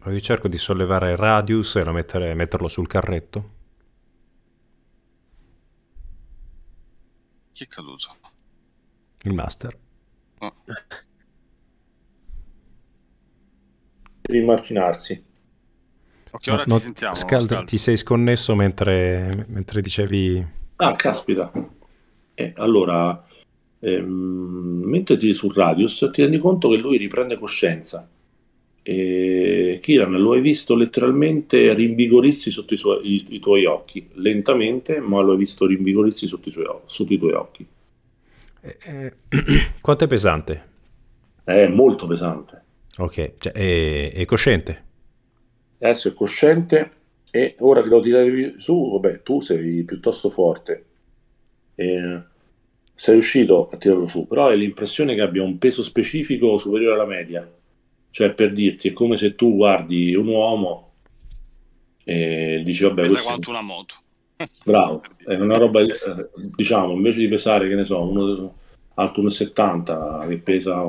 Io cerco di sollevare il Radius e metterlo sul carretto. Chi è caduto? Il master. Oh. Devi marginarsi. Ok, ora ti sentiamo. Scalda, ti sei sconnesso mentre dicevi... Ah, caspita. Allora, mentre ti sul Radius ti rendi conto che lui riprende coscienza. Kieran, lo hai visto letteralmente rinvigorirsi sotto i tuoi occhi. Lentamente, ma lo hai visto rinvigorirsi sotto i tuoi occhi. Quanto è pesante? È molto pesante. Ok, cioè, è cosciente? Adesso è cosciente, e ora che lo tiravi su, vabbè, tu sei piuttosto forte, sei riuscito a tirarlo su, però hai l'impressione che abbia un peso specifico superiore alla media. Cioè, per dirti, è come se tu guardi un uomo e dici vabbè, pesa quanto una moto. Bravo, è una roba, diciamo, invece di pesare, che ne so, uno alto 1,70 che pesa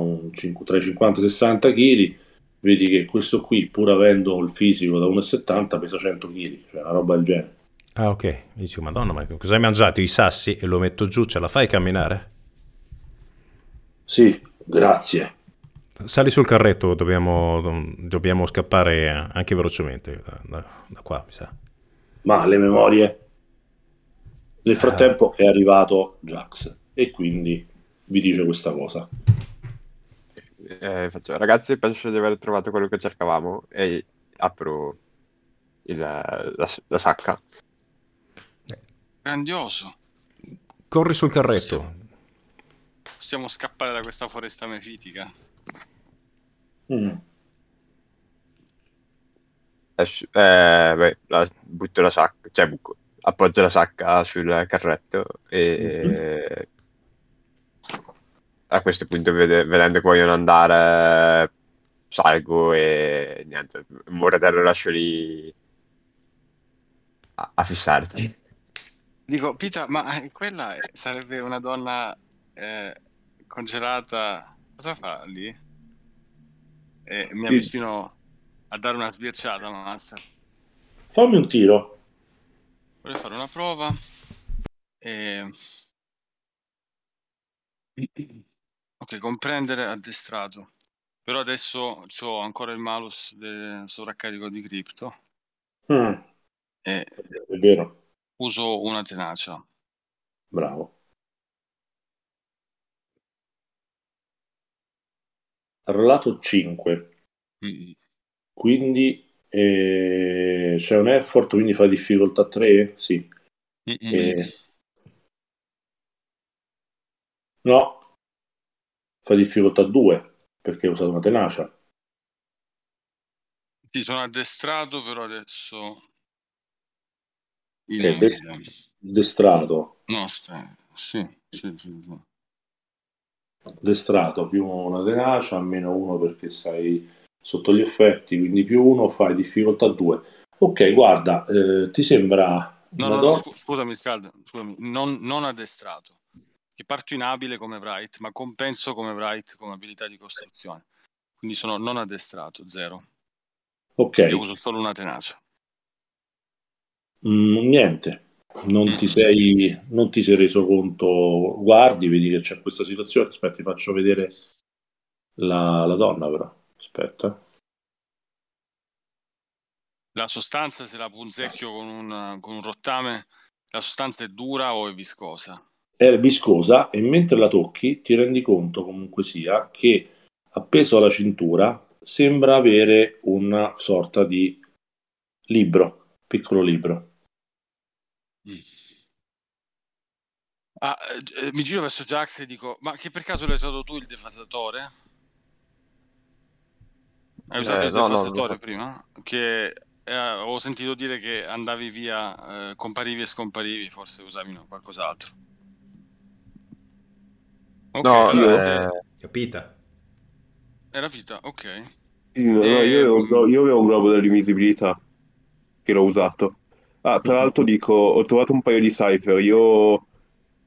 tra i 50 e 60 kg, vedi che questo qui, pur avendo il fisico da 1,70, pesa 100 kg, cioè una roba del genere. Ah, ok, dici, madonna, ma cosa hai mangiato? I sassi? E lo metto giù, ce la fai camminare? Sì, grazie. Sali sul carretto, dobbiamo scappare anche velocemente da qua, mi sa. Ma le memorie? Nel frattempo è arrivato Jax e quindi vi dice questa cosa. Ragazzi, penso di aver trovato quello che cercavamo, e apro la sacca. Grandioso. Corri sul carretto. Possiamo scappare da questa foresta mefitica. Beh, butto la sacca, cioè appoggio la sacca sul carretto e a questo punto vedendo che vogliono andare salgo e niente, Mortadelo lascio lì a fissarti. Dico, Pita, ma quella sarebbe una donna congelata, cosa fa lì? Mi avvicino a dare una sbirciata, master. Fammi un tiro. Voglio fare una prova. Ok, comprendere addestrato. Però adesso ho ancora il malus del sovraccarico di cripto. È vero. Uso una tenacia. Bravo. Rollato 5. Quindi c'è un effort, quindi fa difficoltà 3? Sì. No, fa difficoltà 2 perché ho usato una tenacia. Sì, sono addestrato, però adesso addestrato. No, aspetta. Sì. Addestrato più una tenacia meno 1 perché sei sotto gli effetti, quindi più 1 fai difficoltà 2. Ok, guarda, ti sembra non addestrato, che parto inabile come Wright, ma compenso come Wright come abilità di costruzione, quindi sono non addestrato 0. Ok, io uso solo una tenacia. Niente, non ti sei reso conto. Guardi, vedi che c'è questa situazione. Aspetta, ti faccio vedere la donna, però aspetta, la sostanza, se la punzecchio con un rottame, la sostanza è dura o è viscosa? È viscosa, e mentre la tocchi ti rendi conto comunque sia che appeso alla cintura sembra avere una sorta di libro, piccolo libro. Mi giro verso Jax e dico: ma che per caso l'hai usato tu il defasatore? Hai usato il defasatore prima? Che ho sentito dire che andavi via, comparivi e scomparivi, forse usavi qualcos'altro. Ok, no, allora Pita. Era Pita, ok. Io avevo un globo dell'immissibilità che l'ho usato. Ah, tra l'altro dico, ho trovato un paio di Cypher, io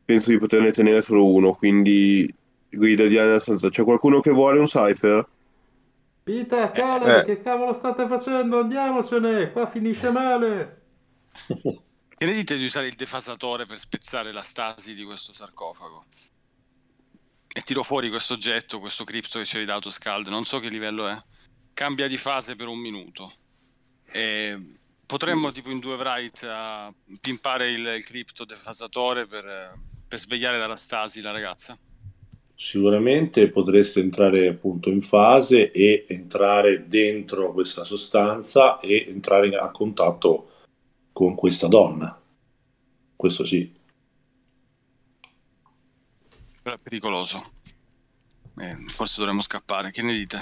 penso di poterne tenere solo uno, quindi grida Diana nel senso, c'è qualcuno che vuole un Cypher? Pita, Caleb, che cavolo state facendo? Andiamocene, qua finisce male! Che ne dite di usare il defasatore per spezzare la stasi di questo sarcofago? E tiro fuori questo oggetto, questo cripto che ci hai dato, Scald, non so che livello è. Cambia di fase per un minuto. E potremmo tipo in due write pimpare il cripto defasatore per svegliare dalla stasi la ragazza? Sicuramente potreste entrare appunto in fase e entrare dentro questa sostanza e entrare a contatto con questa donna. Questo sì. Però è pericoloso. Forse dovremmo scappare, che ne dite?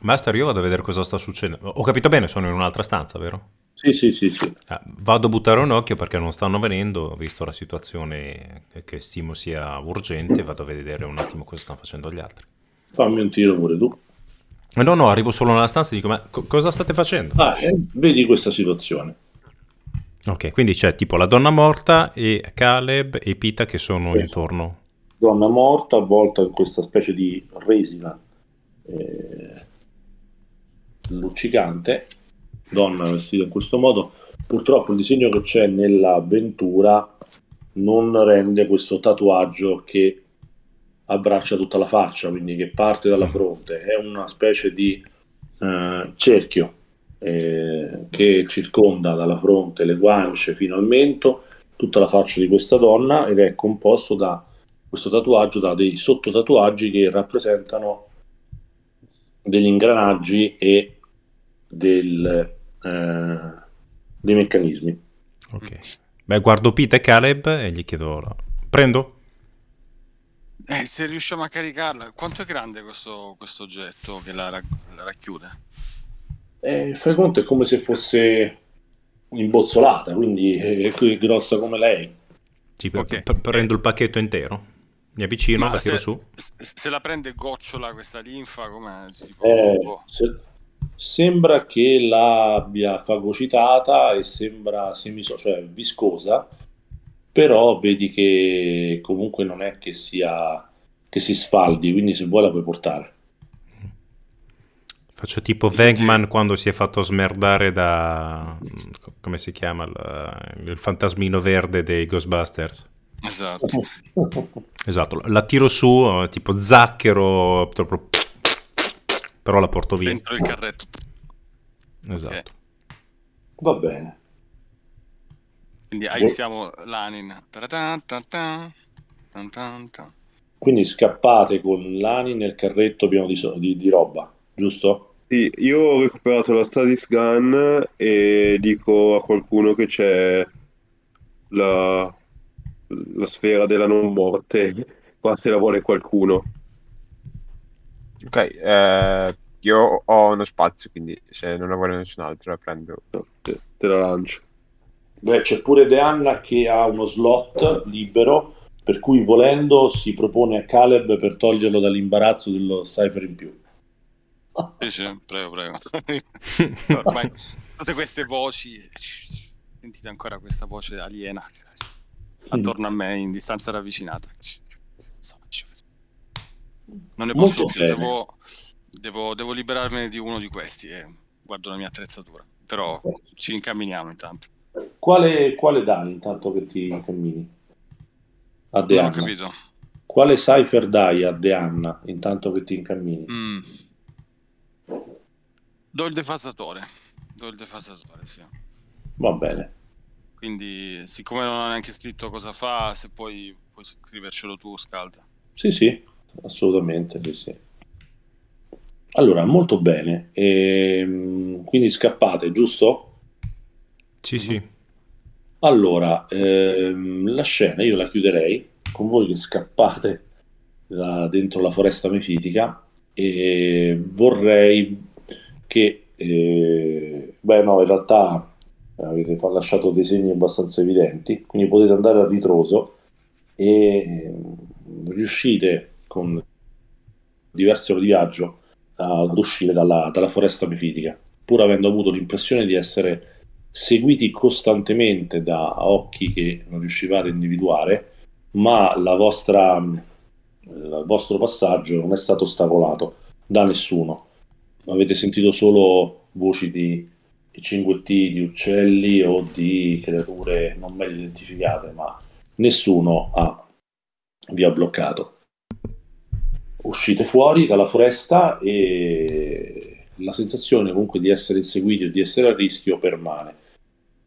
Master, io vado a vedere cosa sta succedendo. Ho capito bene, sono in un'altra stanza, vero? Sì. Vado a buttare un occhio perché non stanno venendo, visto la situazione che stimo sia urgente. Vado a vedere un attimo cosa stanno facendo gli altri. Fammi un tiro pure tu. No, arrivo solo nella stanza e dico, ma cosa state facendo? Vedi questa situazione. Ok, quindi c'è tipo la donna morta e Caleb e Pita che sono intorno. Donna morta avvolta in questa specie di resina luccicante. Donna vestita in questo modo, purtroppo il disegno che c'è nell'avventura non rende questo tatuaggio che abbraccia tutta la faccia, quindi che parte dalla fronte, è una specie di cerchio che circonda dalla fronte, le guance fino al mento, tutta la faccia di questa donna, ed è composto da questo tatuaggio, da dei sottotatuaggi che rappresentano degli ingranaggi e dei meccanismi. Ok, beh, guardo Pita e Caleb e gli chiedo prendo? Se riusciamo a caricarla. Quanto è grande questo oggetto che la racchiude? Fai conto, è come se fosse imbozzolata, quindi è grossa come lei. Sì, okay. Prendo il pacchetto intero. Mi avvicino, la tiro su. Se la prende gocciola questa linfa, come tipo, sembra che l'abbia fagocitata e sembra cioè viscosa, però vedi che comunque non è che sia che si sfaldi, quindi se vuoi la puoi portare. Faccio tipo Vegman quando si è fatto smerdare da come si chiama il fantasmino verde dei Ghostbusters. Esatto, la tiro su tipo zacchero, però la porto via dentro il carretto. Esatto, okay. Va bene, quindi aiziamo l'Anin. Quindi scappate con l'Anin nel carretto pieno di roba, giusto? Sì, io ho recuperato la Stasis Gun e dico a qualcuno che c'è la sfera della non morte qua, se la vuole qualcuno. Ok, io ho uno spazio, quindi se non la vuole nessun altro la prendo. No, te la lancio. Beh, c'è pure Deanna che ha uno slot libero, per cui volendo si propone a Caleb per toglierlo dall'imbarazzo dello Cypher in più. Sì, prego. Ormai tutte queste voci, sentite ancora questa voce aliena attorno a me in distanza ravvicinata. Non ne posso più, devo liberarmene di uno di questi e guardo la mia attrezzatura, però ci incamminiamo intanto. Quale dai intanto che ti incammini? A Deanna. Non ho capito. Quale Cypher dai a Deanna intanto che ti incammini? Do il defasatore. Sì. Va bene. Quindi siccome non ho neanche scritto cosa fa, se puoi scrivercelo tu, Scalda. Sì. Assolutamente, sì. Allora, molto bene. Quindi scappate, giusto? Sì. Allora, la scena io la chiuderei con voi che scappate dentro la foresta mefitica, e vorrei che... in realtà avete lasciato dei segni abbastanza evidenti, quindi potete andare a ritroso e riuscite... con diversi ore di viaggio ad uscire dalla foresta mefitica, pur avendo avuto l'impressione di essere seguiti costantemente da occhi che non riuscivate a individuare, ma il vostro passaggio non è stato ostacolato da nessuno. Avete sentito solo voci di cinguettii di uccelli o di creature non meglio identificate, ma nessuno vi ha bloccato. Uscite fuori dalla foresta e la sensazione comunque di essere inseguiti o di essere a rischio permane.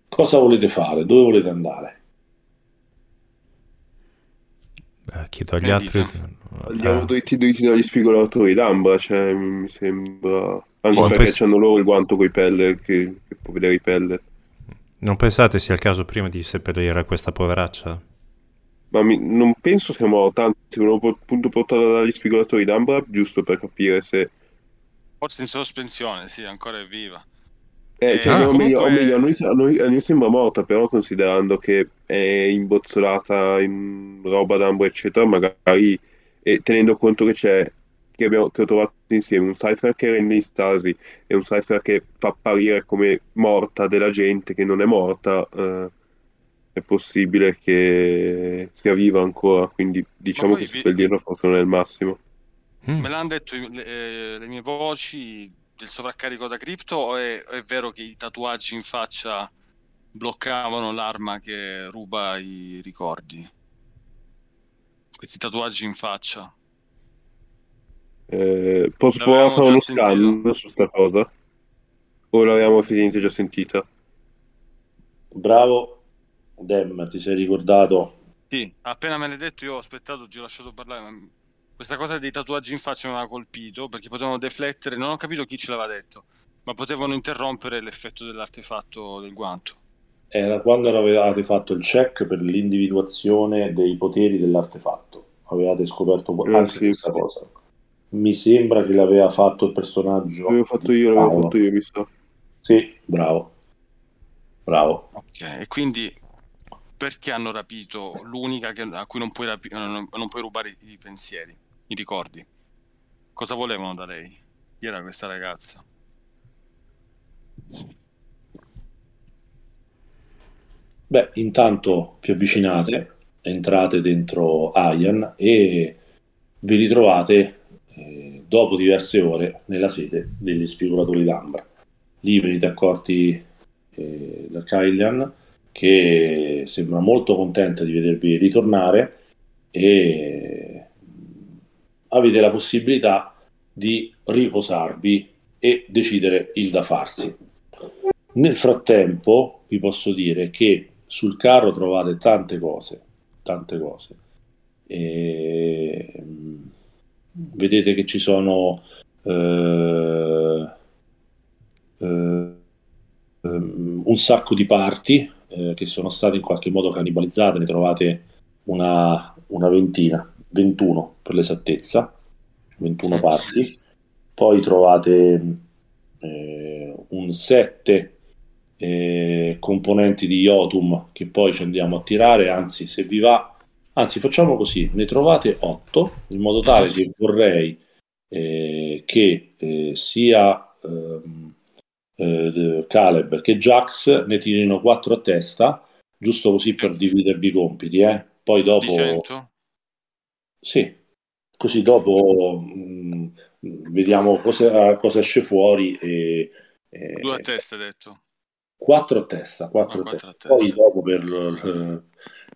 Cosa volete fare? Dove volete andare? Chiedo agli altri. Andiamo dritti dagli spigolatori d'Ambra, cioè mi sembra, anche perché hanno loro il guanto coi pelle che può vedere i pelle. Non pensate sia il caso prima di seppellire questa poveraccia? Ma non penso sia morta, anzi volevo appunto portarla dagli spigolatori d'Ambra giusto per capire se... Forse in sospensione, sì, ancora è viva. A noi sembra morta, però considerando che è imbozzolata in roba d'Ambra eccetera, magari, e tenendo conto che c'è, che ho trovato insieme un Cypher che rende in stasi e un Cypher che fa apparire come morta della gente che non è morta... è possibile che sia viva ancora, quindi diciamo che seppellirlo forse non è il massimo. Me l'hanno detto le mie voci del sovraccarico da cripto, è vero che i tatuaggi in faccia bloccavano l'arma che ruba i ricordi? Questi tatuaggi in faccia. Posso provare a fare uno scan su sta cosa? O l'avevamo finita già sentita? Bravo. Dem, ti sei ricordato? Sì, appena me l'hai detto io ho aspettato, ti ho lasciato parlare, ma questa cosa dei tatuaggi in faccia non ha colpito, perché potevano deflettere, non ho capito chi ce l'aveva detto, ma potevano interrompere l'effetto dell'artefatto del guanto. Era quando avevate fatto il check per l'individuazione dei poteri dell'artefatto, avevate scoperto anche questa cosa. Mi sembra che l'aveva fatto il personaggio. L'avevo fatto io, mi sa. Sì, bravo. Ok, e quindi... perché hanno rapito l'unica a cui non puoi rubare i pensieri, i ricordi. Cosa volevano da lei? Chi era questa ragazza? Beh, intanto vi avvicinate, entrate dentro Aian e vi ritrovate dopo diverse ore nella sede degli Spigolatori d'Ambra. Lì venite accorti da Kailan, che sembra molto contenta di vedervi ritornare, e avete la possibilità di riposarvi e decidere il da farsi. Nel frattempo vi posso dire che sul carro trovate tante cose. E vedete che ci sono un sacco di parti che sono state in qualche modo cannibalizzate. Ne trovate una ventina, 21 per l'esattezza, 21 parti. Poi trovate un 7 componenti di Iotum, che poi ci andiamo a tirare. Anzi, se vi va, anzi facciamo così, ne trovate 8, in modo tale che vorrei che sia Caleb che Jax ne tirino 4 a testa, giusto così per dividervi i compiti, Poi dopo... Di 100? Sì, così dopo vediamo cosa esce fuori e... 2 a testa, detto. 4 a testa, 4 a testa. Poi dopo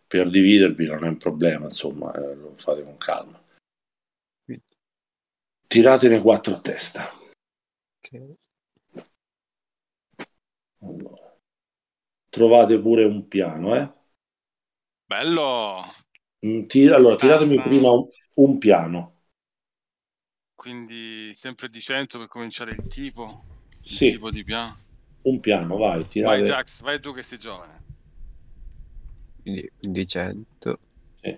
per dividervi non è un problema, insomma, lo fate con calma. Tiratene 4 a testa. Okay. Allora. Trovate pure un piano, Bello! Allora, tiratemi prima un piano. Quindi sempre di 100 per cominciare il tipo? Sì. Il tipo di piano? Un piano, vai. Tirate... Vai Jax, vai tu che sei giovane. Quindi di 100. Sì.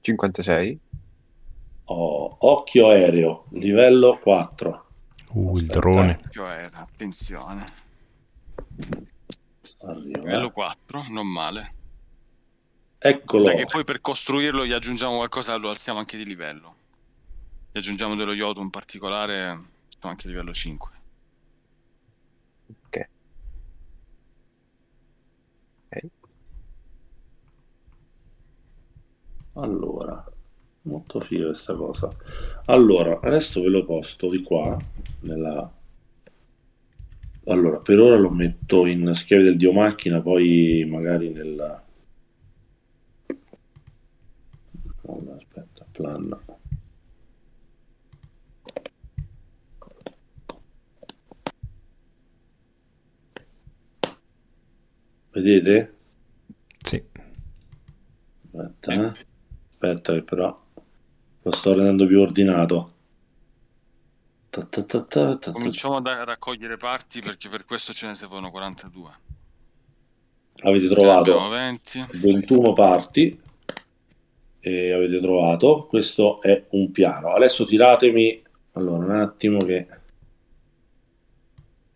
'56. Oh, occhio aereo, livello 4. Il drone. Occhio aereo, attenzione. Arriva. Livello 4, non male. Eccolo. Perché poi per costruirlo gli aggiungiamo qualcosa, lo alziamo anche di livello. Gli aggiungiamo dello iodo in particolare, anche livello 5. Okay. Allora, molto figa questa cosa. Allora, adesso ve lo posto di qua nella... Allora, per ora lo metto in Schiavi del Dio Macchina, poi magari nella... Allora, aspetta, plan. Vedete? Sì. Aspetta che però lo sto rendendo più ordinato. Cominciamo a raccogliere parti, perché per questo ce ne servono 42. Avete trovato 21 parti e avete trovato, questo è un piano. Adesso tiratemi, allora un attimo che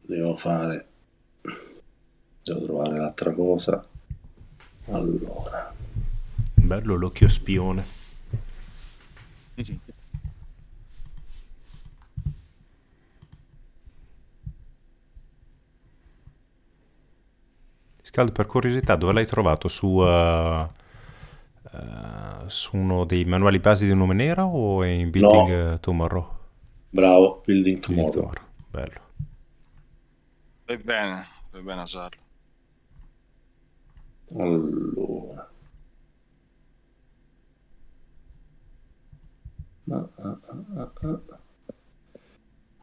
devo fare, devo trovare l'altra cosa. Allora, bello l'occhio spione. Sì. Scaldo, per curiosità, dove l'hai trovato? Su uno dei manuali basi di Numenera o in Building Tomorrow? Bravo, Building Tomorrow. Bello. Vai bene a usarlo. Allora,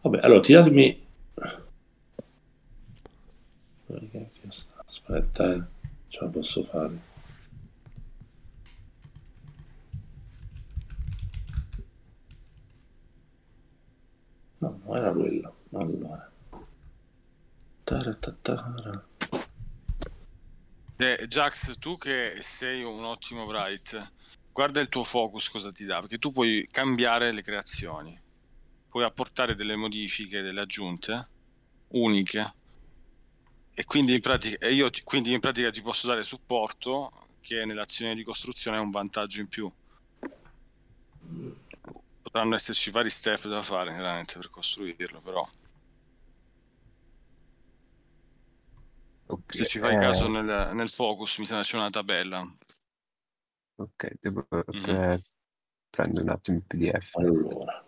vabbè, allora tiratemi. Aspetta, ce la posso fare. No, non era quello. Allora, taratara. Jax, tu che sei un ottimo write, guarda il tuo focus cosa ti dà, perché tu puoi cambiare le creazioni, puoi apportare delle modifiche, delle aggiunte uniche. E quindi in pratica, ti posso dare supporto, che nell'azione di costruzione è un vantaggio in più. Potranno esserci vari step da fare veramente per costruirlo, però okay, se ci fai caso nel focus mi sembra c'è una tabella. Ok, devo prendo un attimo il PDF. Allora,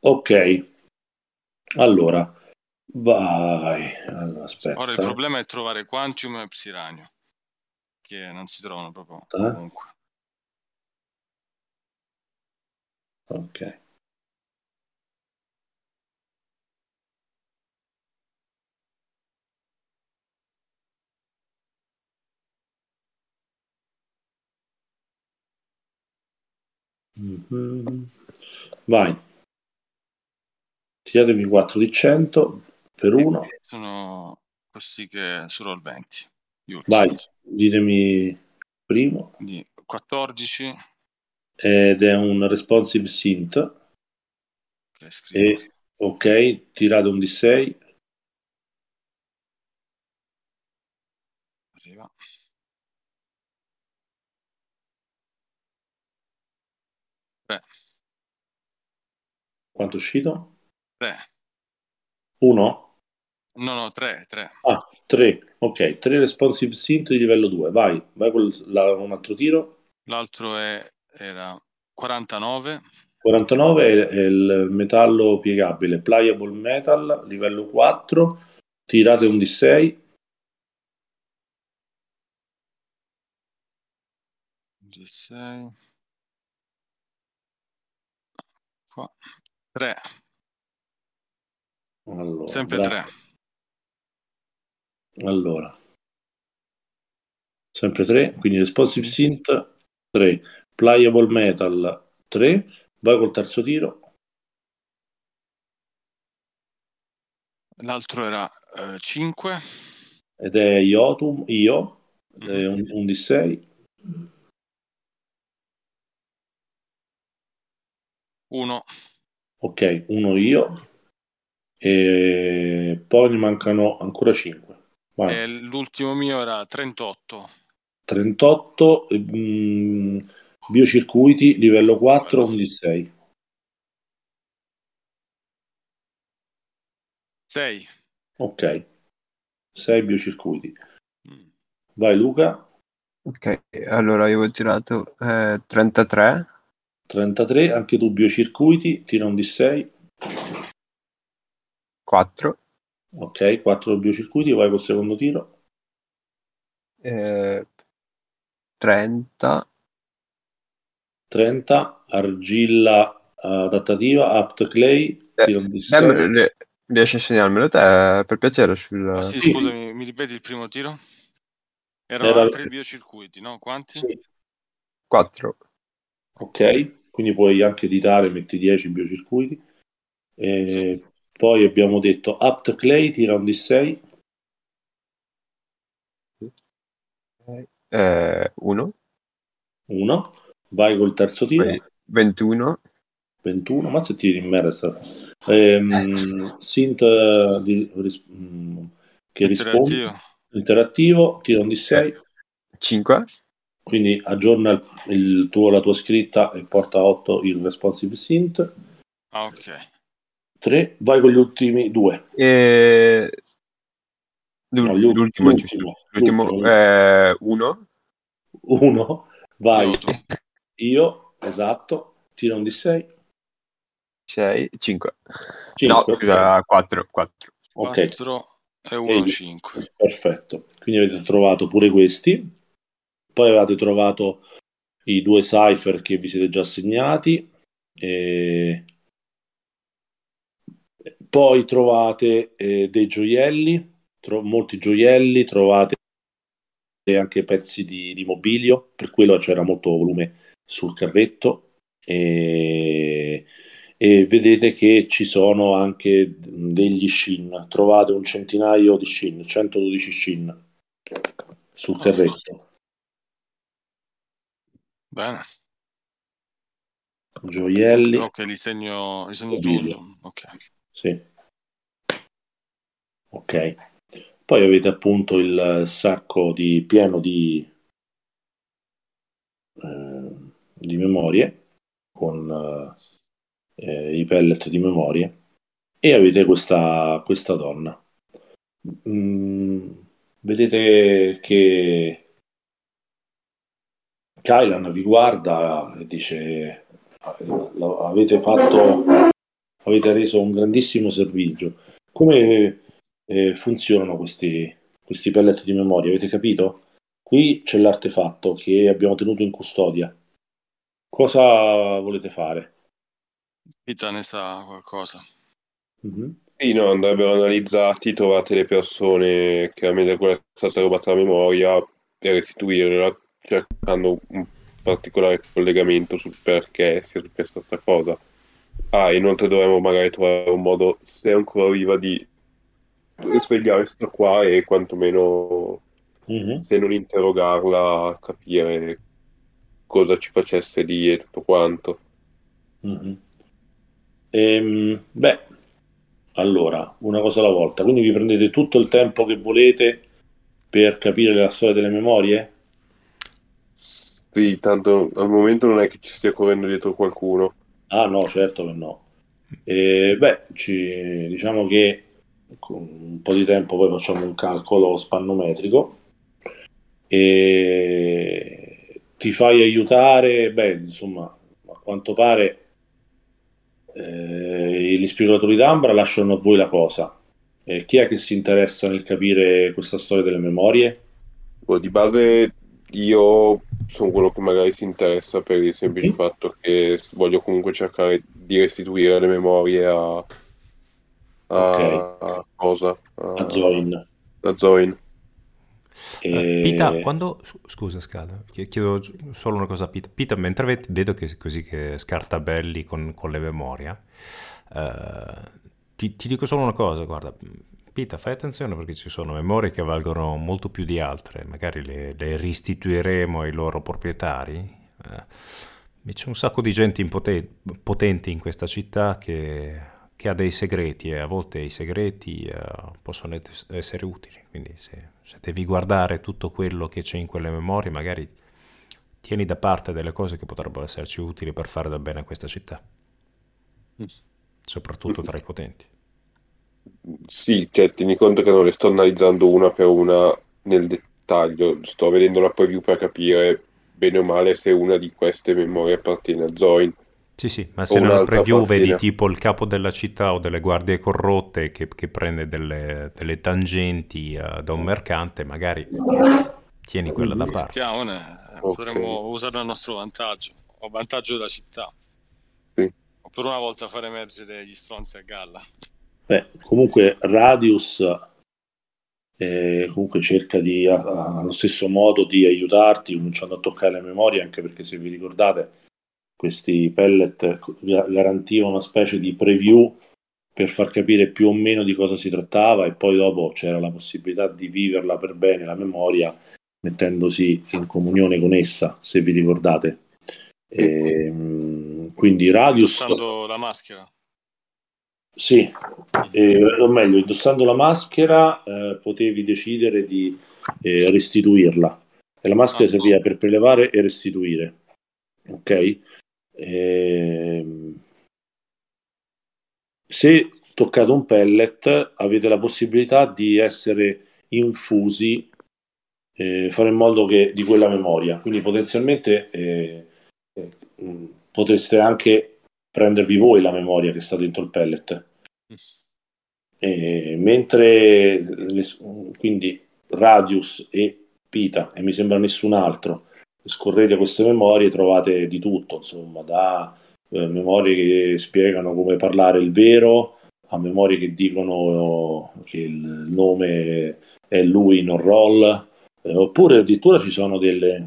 ok, allora vai. Allora, aspetta. Ora il problema è trovare Quantium e Psiranio, che non si trovano proprio comunque. Ok, vai, tiratemi 4 di 100 per uno. Sono questi che sono al 20. Vai, ditemi primo. 14. Ed è un Responsive Synth. Ok, tirato un D6. Arriva. Quanto è uscito? 3. 1? No, 3. Ah, 3. Ok, 3 Responsive Synth di livello 2. Vai con un altro tiro. L'altro era 49. 49 è il metallo piegabile, Pliable Metal, livello 4. Tirate un D6. Qua. 3. Allora, sempre 3. Allora, sempre 3, quindi Responsive Synth 3, Pliable Metal 3. Vai col terzo tiro. L'altro era 5 ed è Iotum, è un D6. 1. Ok, 1 io. E poi ne mancano ancora 5. L'ultimo mio era 38. 38, Biocircuiti, livello 4, un D6. 6. Ok, 6 Biocircuiti. Vai Luca. Ok, allora io ho tirato 33. 33, anche tu Biocircuiti, tira un D6. 4. Ok, 4 Biocircuiti, vai col secondo tiro. 30, argilla adattativa, Apt Clay, tira un D6. Riesci a segnarmelo te, per piacere? Sì, scusami, mi ripeti il primo tiro? Erano 3 Biocircuiti, no? Quanti? Sì. 4. Ok, quindi puoi anche editare, metti 10 Biocircuiti. Sì. Poi abbiamo detto Apt Clay, tira un D6. 1. Vai col terzo tiro. 21. Ma se tiri in merda. Synth che risponde. Interattivo, tira un D6. 5. Quindi aggiorna la tua scritta e porta a 8 il Responsive Synth. Ah, ok. 3. Vai con gli ultimi 2. L'ultimo 1. 1. Vai. Io, esatto. Tira un D6. 5. 4. Ok. 4 e 1, 5. Perfetto. Quindi avete trovato pure questi. Poi avete trovato i 2 cipher che vi siete già assegnati. Poi trovate dei gioielli, molti gioielli, trovate anche pezzi di mobilio, per quello c'era molto volume sul carretto, e vedete che ci sono anche degli Shin, trovate un centinaio di Shin, 112 Shin sul carretto. Bene. Gioielli. Ok, li segno tutto. Okay. Sì. Ok. Poi avete appunto il sacco pieno di memorie con i pellet di memorie e avete questa donna. Vedete che Kailan vi guarda e dice: avete reso un grandissimo servizio. Come funzionano questi pellet di memoria? Avete capito? Qui c'è l'artefatto che abbiamo tenuto in custodia. Cosa volete fare? Pita ne sa qualcosa. Mm-hmm. Sì, no, andrebbero analizzati, trovate le persone chiaramente a cui è stata rubata la memoria e restituirla, cercando un particolare collegamento sul perché sia successa questa cosa. Inoltre dovremmo magari trovare un modo, se ancora viva, di risvegliare sta qua e quantomeno, se non interrogarla, capire cosa ci facesse lì e tutto quanto. Mm-hmm. Beh, allora, una cosa alla volta. Quindi vi prendete tutto il tempo che volete per capire la storia delle memorie? Sì, tanto al momento non è che ci stia correndo dietro qualcuno. Ah no, certo che no. Diciamo che con un po' di tempo poi facciamo un calcolo spannometrico e ti fai aiutare. Insomma, a quanto pare gli spigolatori d'Ambra lasciano a voi la cosa. Chi è che si interessa nel capire questa storia delle memorie? Di base io sono quello che magari si interessa, per il semplice fatto che voglio comunque cercare di restituire le memorie a Zoin. Pita, quando... Scusa, Scala, chiedo solo una cosa a Pita. Pita, mentre vedo che così che scartabelli con le memorie, ti dico solo una cosa, guarda, Pita, fai attenzione perché ci sono memorie che valgono molto più di altre, magari le restituiremo ai loro proprietari. C'è un sacco di gente potente in questa città che ha dei segreti e a volte i segreti possono essere utili, quindi se devi guardare tutto quello che c'è in quelle memorie, magari tieni da parte delle cose che potrebbero esserci utili per fare del bene a questa città, soprattutto tra i potenti. Sì, cioè tieni conto che non le sto analizzando una per una nel dettaglio, sto vedendo la preview per capire bene o male se una di queste memorie appartiene a Zoin. Sì, sì, ma se nella preview vedi tipo il capo della città o delle guardie corrotte che prende delle tangenti da un mercante, magari tieni quella da parte. Potremmo usarla a nostro vantaggio, o vantaggio della città. Sì. O per una volta far emergere gli stronzi a galla. Comunque Radius comunque cerca di allo stesso modo di aiutarti, cominciando a toccare le memorie, anche perché se vi ricordate questi pellet garantivano una specie di preview per far capire più o meno di cosa si trattava, e poi dopo c'era la possibilità di viverla per bene la memoria, mettendosi in comunione con essa, se vi ricordate. Quindi Radius, indossando la maschera, sì, o meglio, indossando la maschera potevi decidere di restituirla, e la maschera serviva per prelevare e restituire. Ok. Se toccate un pellet avete la possibilità di essere infusi, fare in modo che di quella memoria, quindi potenzialmente potreste anche prendervi voi la memoria che sta dentro il pellet, quindi Radius e Pita, e mi sembra nessun altro, scorrete queste memorie, trovate di tutto, insomma, da memorie che spiegano come parlare il vero, a memorie che dicono che il nome è lui, non roll, oppure addirittura ci sono delle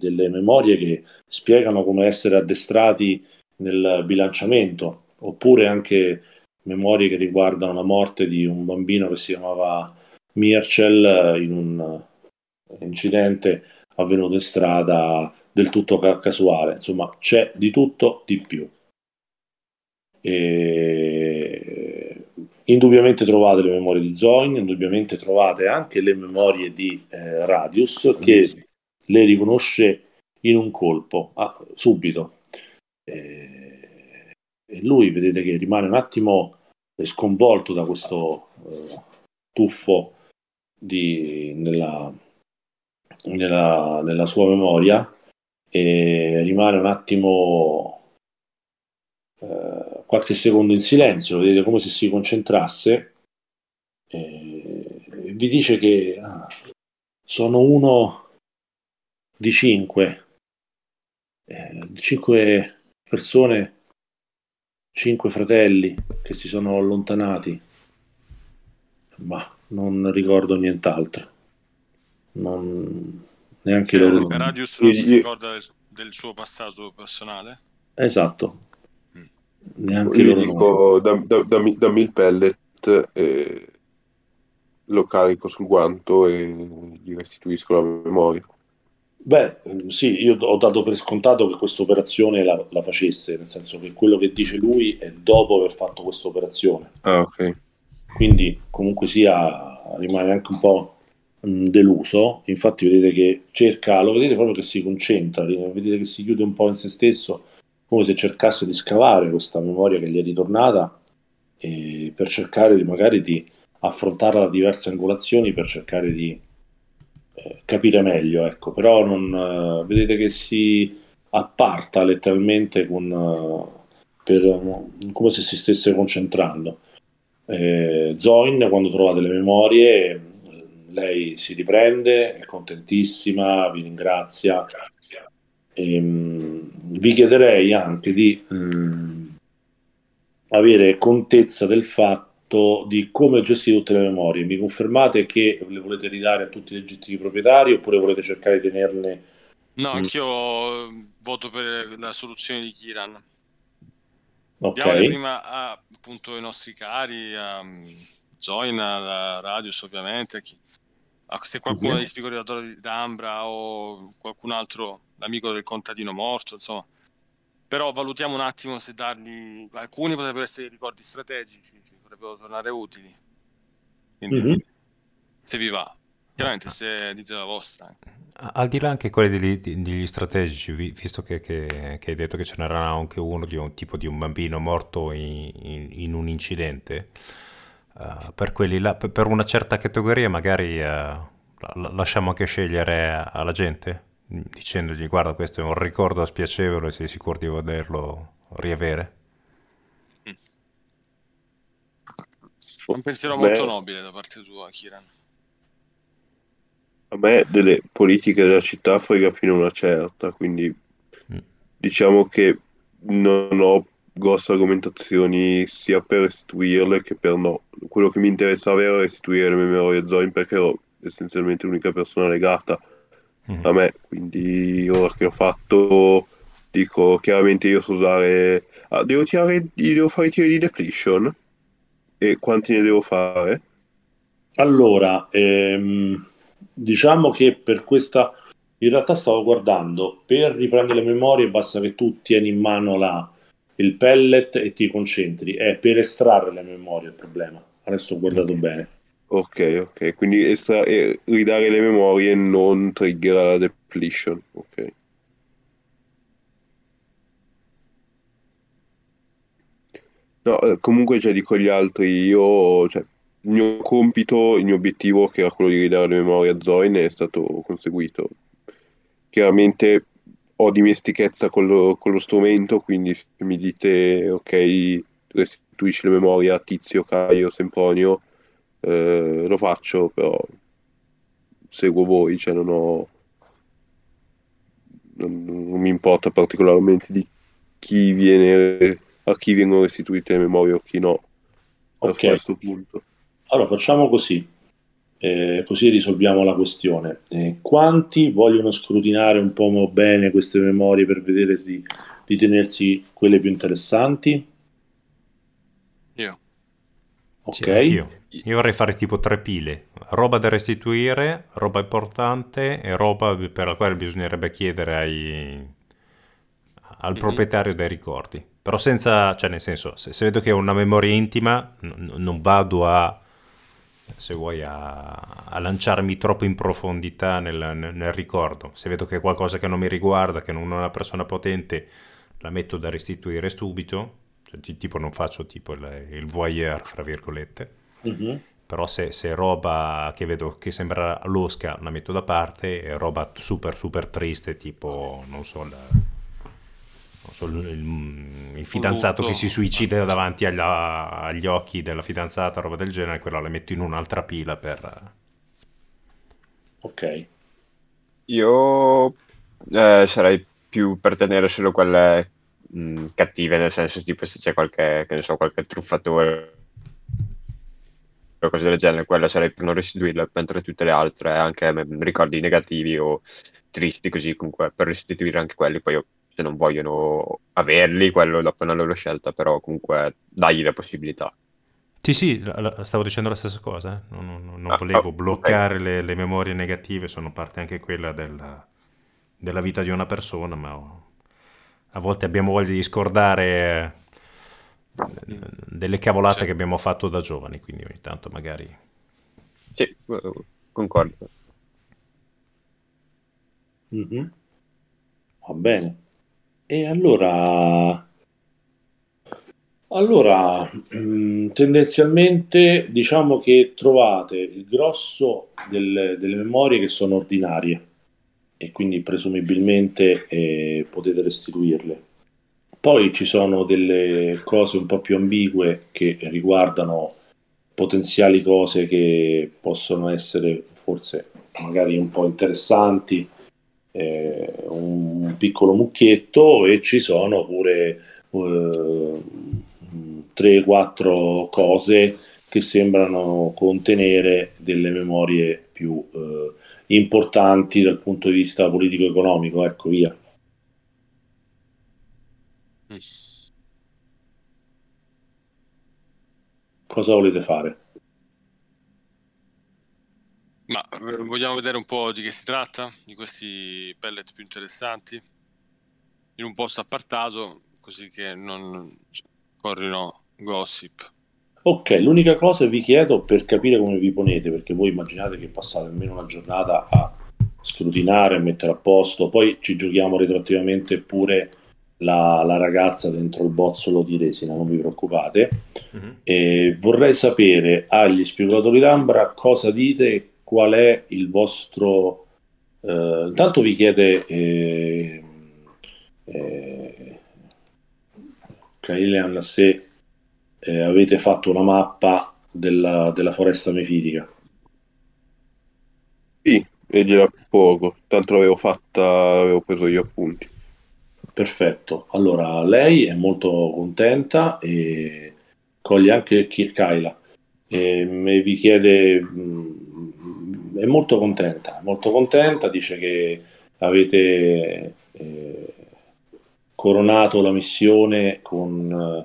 memorie che spiegano come essere addestrati nel bilanciamento, oppure anche memorie che riguardano la morte di un bambino che si chiamava Mircel in un incidente avvenuto in strada del tutto casuale. Insomma, c'è di tutto, di più. E indubbiamente trovate le memorie di Zoin, indubbiamente trovate anche le memorie di Radius, che le riconosce in un colpo, subito. E lui, vedete che rimane un attimo sconvolto da questo tuffo nella sua memoria, e rimane un attimo qualche secondo in silenzio, vedete come se si concentrasse, e vi dice che sono uno di 5, 5 persone, 5 fratelli che si sono allontanati, ma non ricordo nient'altro. Non neanche loro. Radius non si ricorda del suo passato personale? Esatto. Neanche io loro. Dico, dammi il pellet, lo carico sul guanto e gli restituisco la memoria. Beh, sì, io ho dato per scontato che questa operazione la facesse, nel senso che quello che dice lui è dopo aver fatto questa operazione. Ah, ok. Quindi comunque sia rimane anche un po' deluso. Infatti vedete che cerca, lo vedete proprio che si concentra, vedete che si chiude un po' in se stesso, come se cercasse di scavare questa memoria che gli è ritornata, e per cercare di magari di affrontarla da diverse angolazioni, per cercare di capire meglio, ecco. Però non vedete che si apparta letteralmente come se si stesse concentrando. Zoin, quando trovate le memorie, lei si riprende, è contentissima, vi ringrazia. Grazie. E, vi chiederei anche di avere contezza del fatto di come gestire tutte le memorie. Mi confermate che le volete ridare a tutti i legittimi proprietari, oppure volete cercare di tenerne? No, anch'io voto per la soluzione di Kieran. Okay. Diamole prima appunto ai nostri cari, a Zoin, a Radius ovviamente, se qualcuno di Spigolatori d'Ambra o qualcun altro, l'amico del contadino morto, insomma. Però valutiamo un attimo se dargli, alcuni potrebbero essere ricordi strategici, ci potrebbero tornare utili. Quindi, se vi va. Chiaramente se dite la vostra. Al di là anche quelli degli strategici, visto che hai detto che ce n'era anche uno di un tipo di un bambino morto in un incidente, per quelli là, per una certa categoria magari lasciamo anche scegliere alla gente, dicendogli: guarda, questo è un ricordo spiacevole, sei sicuro di volerlo riavere? Un pensiero molto nobile da parte tua, Kieran. A me delle politiche della città frega fino a una certa, quindi diciamo che non ho grosse argomentazioni sia per restituirle che per no. Quello che mi interessava era restituire le memorie Zoin, perché ero essenzialmente l'unica persona legata a me, quindi ora che ho fatto dico chiaramente io so usare... devo fare i tiri di depletion? E quanti ne devo fare? Allora, diciamo che per questa, in realtà stavo guardando, per riprendere le memorie basta che tu tieni in mano il pellet e ti concentri, è per estrarre le memorie il problema, adesso ho guardato bene. Ok, quindi ridare le memorie non triggerà la depletion, ok. No, comunque già dico gli altri, io... Cioè, il mio compito, il mio obiettivo, che era quello di ridare le memorie a Zoin, è stato conseguito. Chiaramente ho dimestichezza con lo strumento, quindi se mi dite ok, restituisci le memorie a Tizio, Caio, Sempronio, lo faccio, però seguo voi, cioè non mi importa particolarmente di a chi vengono restituite le memorie o chi no, a questo punto. Allora facciamo così, Così risolviamo la questione. Quanti vogliono scrutinare un po' bene queste memorie per vedere di tenersi quelle più interessanti? Io. Ok. Io vorrei fare tipo 3 pile. Roba da restituire, roba importante e roba per la quale bisognerebbe chiedere al proprietario dei ricordi. Però senza, cioè nel senso, se vedo che è una memoria intima, non vado a, se vuoi, a lanciarmi troppo in profondità nel ricordo. Se vedo che è qualcosa che non mi riguarda, che non è una persona potente, la metto da restituire subito, cioè, tipo non faccio tipo il voyeur, fra virgolette. Mm-hmm. Però se è roba che vedo che sembra losca, la metto da parte, e roba super super triste, tipo non so, il fidanzato che si suicida davanti agli occhi della fidanzata, roba del genere, quella la metto in un'altra pila per... Ok. Io sarei più per tenere solo quelle cattive, nel senso tipo se c'è qualche, che ne so, qualche truffatore o cose del genere, quella sarei per non restituirla, mentre tutte le altre, anche ricordi negativi o tristi così, comunque per restituire anche quelli. Poi io, se non vogliono averli, quello dopo è una loro scelta, però comunque dagli la possibilità. Sì, stavo dicendo la stessa cosa, eh? Non volevo bloccare le memorie negative, sono parte anche quella della vita di una persona, ma a volte abbiamo voglia di scordare delle cavolate che abbiamo fatto da giovani, quindi ogni tanto magari... Sì, concordo. Mm-hmm. Va bene. E allora tendenzialmente diciamo che trovate il grosso delle memorie che sono ordinarie e quindi presumibilmente potete restituirle. Poi ci sono delle cose un po' più ambigue che riguardano potenziali cose che possono essere forse magari un po' interessanti, un piccolo mucchietto, e ci sono pure 3-4 cose che sembrano contenere delle memorie più importanti dal punto di vista politico-economico, ecco, via. Cosa volete fare? Ma vogliamo vedere un po' di che si tratta, di questi pellet più interessanti, in un posto appartato, così che non corrino gossip. Ok, l'unica cosa vi chiedo per capire come vi ponete, perché voi immaginate che passate almeno una giornata a scrutinare, a mettere a posto, poi ci giochiamo retroattivamente pure la ragazza dentro il bozzolo di resina, non vi preoccupate. Mm-hmm. E vorrei sapere agli spigolatori d'Ambra cosa dite. Qual è il vostro... intanto vi chiede Kailan se avete fatto una mappa della foresta mefitica. Sì, e gliela poco. Tanto avevo preso gli appunti. Perfetto. Allora, lei è molto contenta e coglie anche Kaila. E vi chiede... è molto contenta, dice che avete coronato la missione con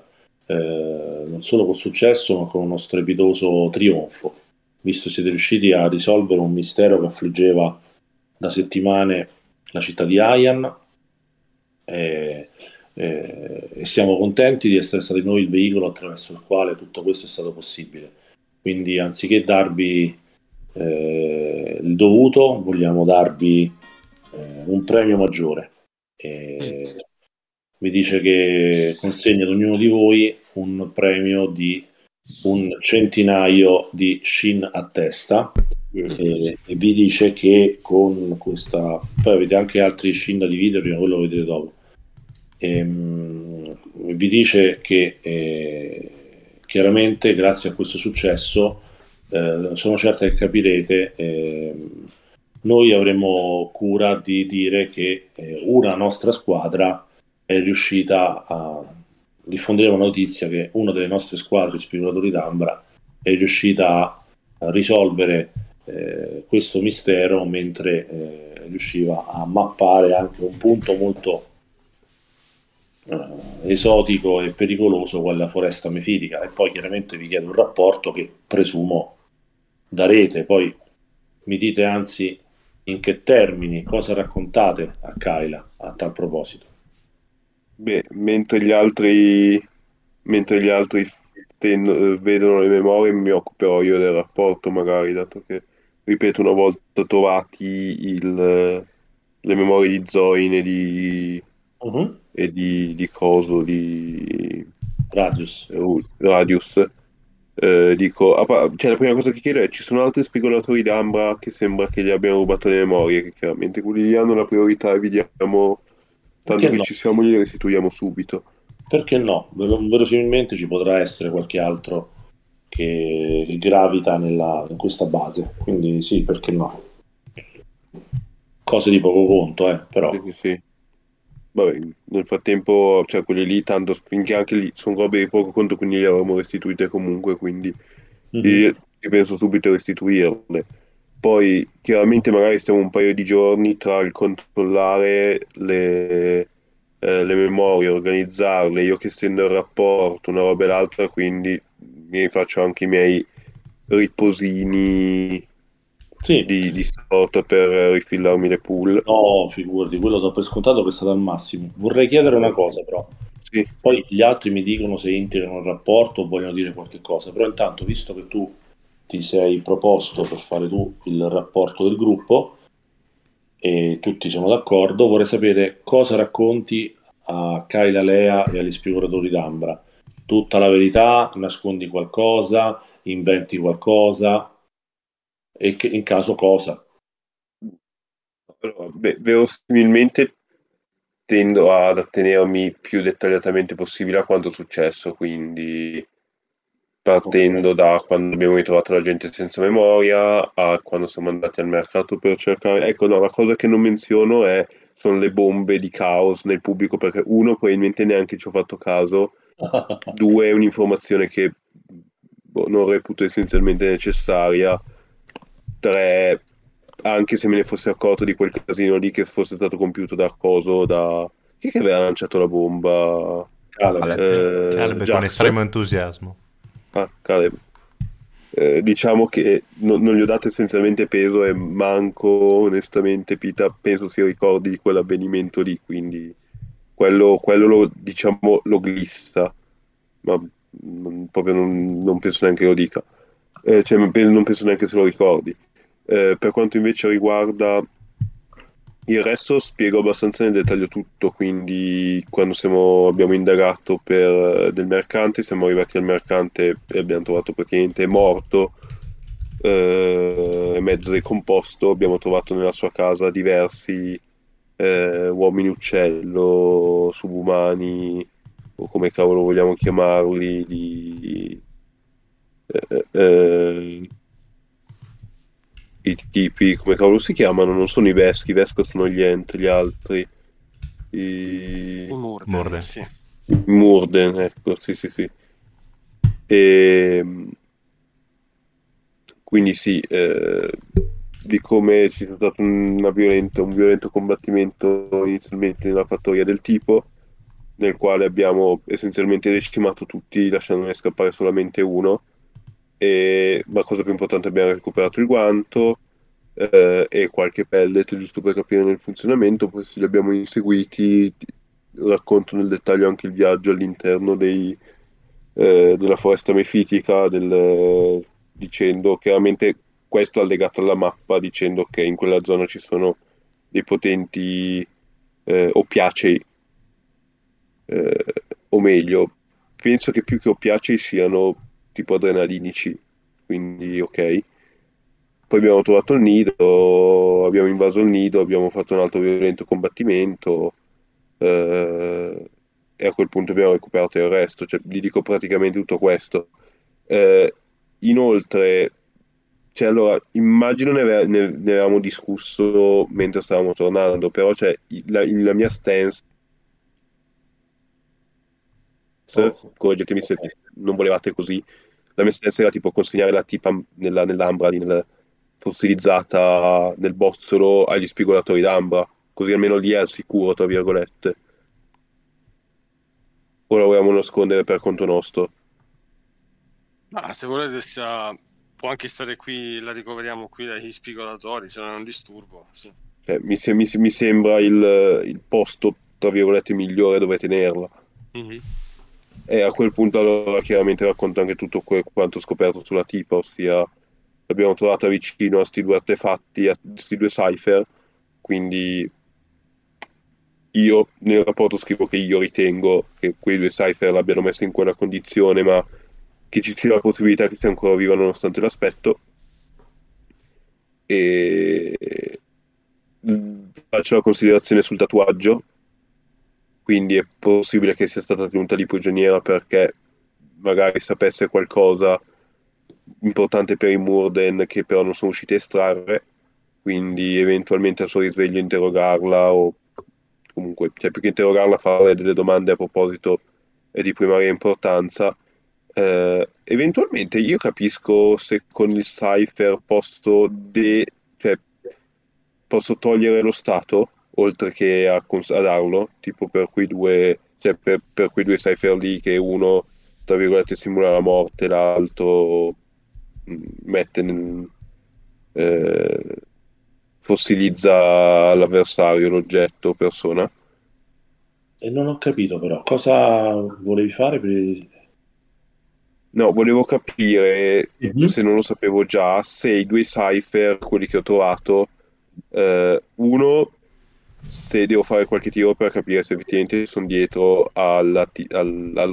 non solo con successo, ma con uno strepitoso trionfo, visto siete riusciti a risolvere un mistero che affliggeva da settimane la città di Aian, e siamo contenti di essere stati noi il veicolo attraverso il quale tutto questo è stato possibile. Quindi anziché darvi il dovuto, vogliamo darvi un premio maggiore. Mi dice che consegna ad ognuno di voi un premio di 100 di Shin a testa, e vi dice che con questa... poi avete anche altri Shin da dividere, ma quello lo vedete dopo. Vi dice che chiaramente grazie a questo successo sono certo che capirete, noi avremo cura di dire che una nostra squadra è riuscita a diffondere una notizia che una delle nostre squadre, Spigolatori d'Ambra, è riuscita a risolvere questo mistero, mentre riusciva a mappare anche un punto molto esotico e pericoloso, quella foresta mefilica. E poi chiaramente vi chiedo un rapporto che presumo darete, poi mi dite anzi in che termini, cosa raccontate a Kaila a tal proposito. Beh, mentre gli altri vedono le memorie, mi occuperò io del rapporto, magari, dato che, ripeto, una volta trovati le memorie di Zoin e di e di Coso, di Radius, dico, cioè, la prima cosa che chiedo è: ci sono altri spigolatori d'Ambra che sembra che gli abbiano rubato le memorie? Che chiaramente quelli lì hanno la priorità e vi diamo, tanto perché che no, ci siamo, li restituiamo subito. Perché no? Verosimilmente ci potrà essere qualche altro che gravita in questa base, quindi sì, perché no? Cose di poco conto, però. Sì. Vabbè, nel frattempo, cioè, quelli lì, tanto finché anche lì sono robe di poco conto, quindi le avremmo restituite comunque, quindi io penso subito a restituirle. Poi chiaramente magari stiamo un paio di giorni tra il controllare le memorie, organizzarle, io che stendo il rapporto, una roba e l'altra, quindi mi faccio anche i miei riposini di sorta per rifillarmi le pool. No, figurati, quello do per scontato che è stato al massimo. Vorrei chiedere una cosa però, poi gli altri mi dicono se integrano il rapporto o vogliono dire qualche cosa, però intanto, visto che tu ti sei proposto per fare tu il rapporto del gruppo e tutti sono d'accordo, vorrei sapere cosa racconti a Kaila Lea e agli spigolatori d'Ambra. Tutta la verità, nascondi qualcosa, inventi qualcosa, e che, in caso, cosa? Allora, verosimilmente tendo ad attenermi più dettagliatamente possibile a quanto è successo, quindi partendo da quando abbiamo ritrovato la gente senza memoria a quando siamo andati al mercato per cercare. Ecco, no, la cosa che non menziono sono le bombe di caos nel pubblico, perché uno, probabilmente neanche ci ho fatto caso, due, è un'informazione che non reputo essenzialmente necessaria, tre, anche se me ne fosse accorto di quel casino lì che fosse stato compiuto da Coso, da chi che aveva lanciato la bomba? Caleb, con estremo entusiasmo. Caleb. Diciamo che non gli ho dato essenzialmente peso, e manco onestamente Pita penso si ricordi di quell'avvenimento lì, quindi quello lo glissa, ma proprio non penso neanche lo dica, cioè non penso neanche se lo ricordi. Per quanto invece riguarda il resto, spiego abbastanza nel dettaglio tutto, quindi quando abbiamo indagato del mercante, siamo arrivati al mercante e abbiamo trovato praticamente morto, mezzo decomposto. Abbiamo trovato nella sua casa diversi uomini uccello, subumani, o come cavolo vogliamo chiamarli, i tipi, come cavolo si chiamano, non sono i Vesk sono gli Ent, gli altri, i Murden, sì. Murden, ecco, sì. E quindi di come ci è stato un violento combattimento inizialmente nella fattoria del tipo, nel quale abbiamo essenzialmente decimato tutti, lasciandone scappare solamente uno. E la cosa più importante, abbiamo recuperato il guanto e qualche pellet, giusto per capire il funzionamento. Poi se li abbiamo inseguiti, racconto nel dettaglio anche il viaggio all'interno della foresta mefitica, dicendo chiaramente questo allegato alla mappa, dicendo che in quella zona ci sono dei potenti oppiacei, o meglio, penso che più che oppiacei siano tipo adrenalinici, quindi ok. Poi abbiamo trovato il nido, abbiamo invaso il nido, abbiamo fatto un altro violento combattimento, e a quel punto abbiamo recuperato il resto. Cioè, vi dico praticamente tutto questo. Inoltre, cioè, allora, immagino ne avevamo discusso mentre stavamo tornando, però cioè, la mia stance, correggetemi se non volevate così, la mia stessa era tipo consegnare la tipa nell'ambra, nella fossilizzata nel bozzolo agli spigolatori d'ambra, così almeno lì è al sicuro, tra virgolette. O la vogliamo nascondere per conto nostro? Ma se volete può anche stare qui, la ricoveriamo qui dagli spigolatori, se non è un disturbo, sì. Mi sembra il posto, tra virgolette, migliore dove tenerla. Mm-hmm. E a quel punto allora chiaramente racconto anche tutto quanto scoperto sulla tipa, ossia l'abbiamo trovata vicino a sti due artefatti, a sti due Cypher, quindi io nel rapporto scrivo che io ritengo che quei due Cypher l'abbiano messa in quella condizione, ma che ci sia la possibilità che sia ancora viva nonostante l'aspetto, e faccio la considerazione sul tatuaggio, quindi è possibile che sia stata tenuta lì prigioniera perché magari sapesse qualcosa importante per i Murden che però non sono riusciti a estrarre, quindi eventualmente al suo risveglio interrogarla, o comunque, cioè, più che interrogarla, fare delle domande a proposito è di primaria importanza. Eventualmente io capisco se con il Cypher posso togliere lo stato oltre che a darlo, tipo per quei due, cioè per quei due Cypher lì, che uno tra virgolette simula la morte, l'altro mette fossilizza l'avversario, l'oggetto, persona. E non ho capito però cosa volevi fare per... No, volevo capire, se non lo sapevo già, se i due Cypher, quelli che ho trovato, uno, se devo fare qualche tiro per capire se effettivamente sono dietro allo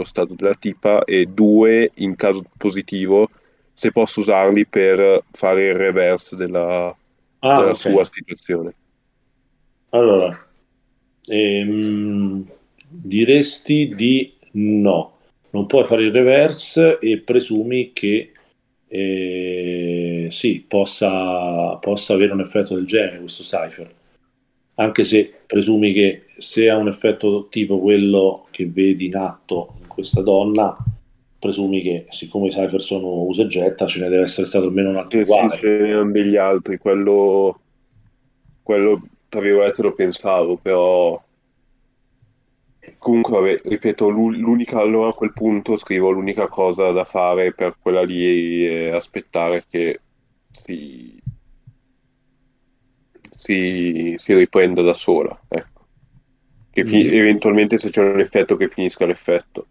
stato della tipa, e due, in caso positivo, se posso usarli per fare il reverse della okay. sua situazione. Allora, diresti di no. Non puoi fare il reverse e presumi che sì, possa avere un effetto del genere questo Cypher. Anche se presumi che se ha un effetto tipo quello che vedi in atto in questa donna, presumi che siccome i Cypher sono usa e getta, ce ne deve essere stato almeno un altro uguale. Sì, degli altri, quello tra virgolette lo pensavo, però... Comunque, vabbè, ripeto, allora a quel punto scrivo l'unica cosa da fare per quella lì è aspettare che si riprenda da sola, ecco. Che eventualmente se c'è un effetto che finisca l'effetto.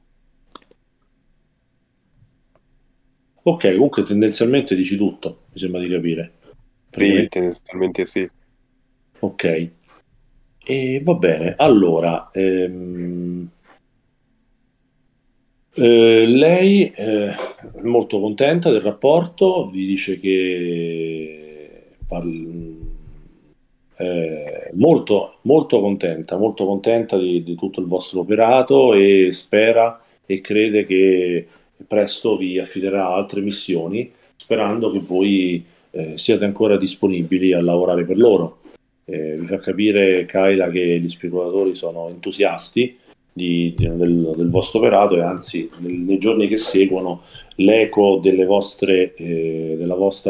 Ok, comunque tendenzialmente dici tutto, mi sembra di capire. Sì, tendenzialmente sì. Ok. E va bene, allora lei è molto contenta del rapporto, vi dice che molto, molto contenta di tutto il vostro operato, e spera e crede che presto vi affiderà altre missioni, sperando che voi siate ancora disponibili a lavorare per loro. Vi fa capire Kaila che gli speculatori sono entusiasti del vostro operato, e anzi nei giorni che seguono l'eco della vostra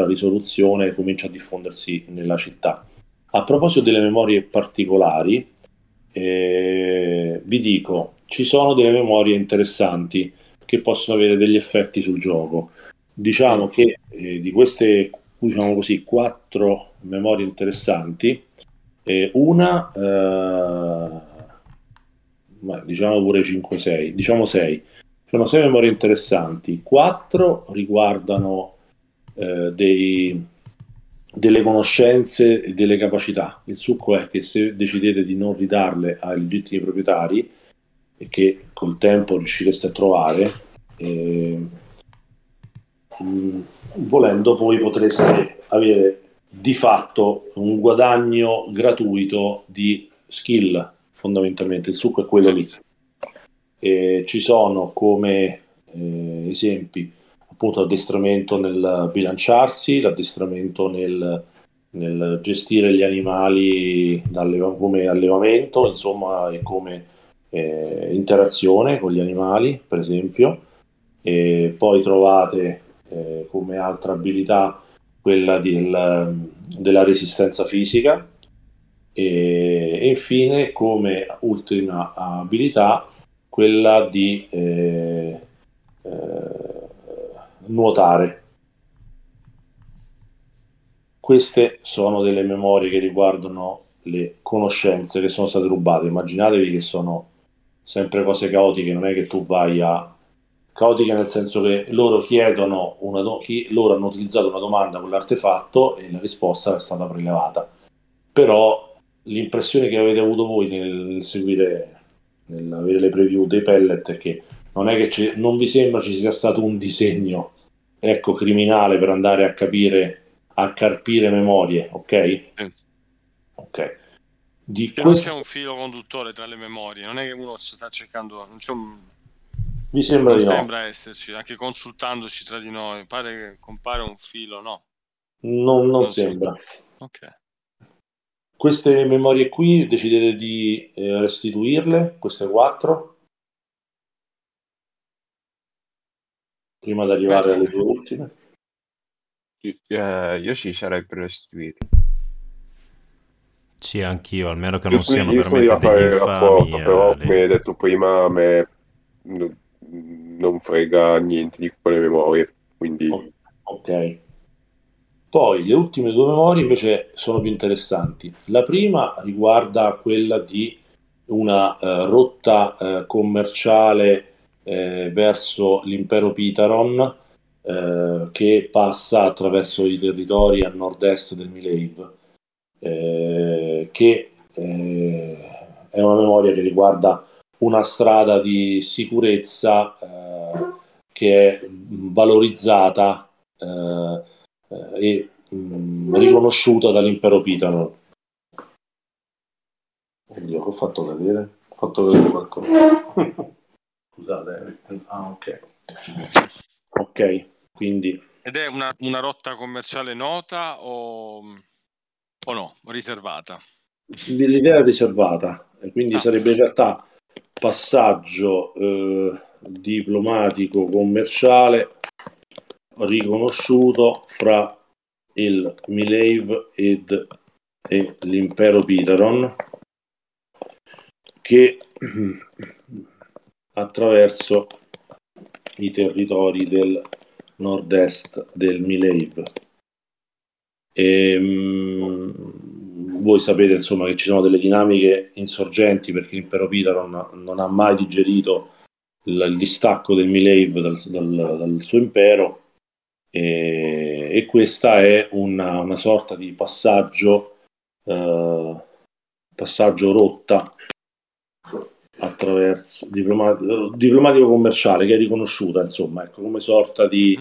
risoluzione comincia a diffondersi nella città. A proposito delle memorie particolari, vi dico, ci sono delle memorie interessanti che possono avere degli effetti sul gioco. Diciamo che di queste, diciamo così, 4 memorie interessanti, una, diciamo pure 5-6, diciamo 6, sono 6 memorie interessanti, 4 riguardano delle conoscenze e delle capacità. Il succo è che se decidete di non ridarle ai legittimi proprietari, e che col tempo riuscireste a trovare, volendo poi potreste avere di fatto un guadagno gratuito di skill, fondamentalmente il succo è quello lì. E ci sono come esempi appunto l'addestramento nel bilanciarsi, l'addestramento nel gestire gli animali come allevamento, insomma, e come interazione con gli animali, per esempio. E poi trovate come altra abilità quella della resistenza fisica, e infine come ultima abilità quella di nuotare. Queste sono delle memorie che riguardano le conoscenze che sono state rubate. Immaginatevi che sono sempre cose caotiche, non è che tu vai a... Caotiche nel senso che loro chiedono loro hanno utilizzato una domanda con l'artefatto e la risposta è stata prelevata, però l'impressione che avete avuto voi nel avere le preview dei pellet è che non è che non vi sembra ci sia stato un disegno, ecco, criminale per andare a capire, a carpire memorie, ok? Ok. Di cioè, questo... Non c'è un filo conduttore tra le memorie, non è che uno sta cercando, non c'è un... Mi sembra non di sembra no. esserci, anche consultandoci tra di noi, pare che compare un filo, no? Non sembra. Ok. Queste memorie qui decidete di restituirle, queste 4, prima di arrivare alle due ultime. Io ci sarei per restituiti. Sì, anch'io, almeno che non siano veramente degli infami. Però come hai detto prima, a me non frega niente di quelle memorie, quindi... Ok. Poi le ultime due memorie invece sono più interessanti. La prima riguarda quella di una rotta commerciale verso l'impero Pitaron, che passa attraverso i territori a nord-est del Mileiv, che è una memoria che riguarda una strada di sicurezza che è valorizzata e riconosciuta dall'impero Pitaron. Oddio, che ho fatto vedere? Ho fatto vedere qualcosa. Scusate. Ah, ok, quindi... Ed è una rotta commerciale nota o no? Riservata? L'idea è riservata, e quindi sarebbe in realtà passaggio diplomatico commerciale riconosciuto fra il Mileiv e l'impero Pitaron, che attraverso i territori del nord-est del Mileiv. Voi sapete insomma che ci sono delle dinamiche insorgenti, perché l'impero Pitaron non ha mai digerito il distacco del Mileiv dal suo impero, e questa è una sorta di passaggio rotta attraverso diplomatico commerciale, che è riconosciuta insomma, ecco, come sorta di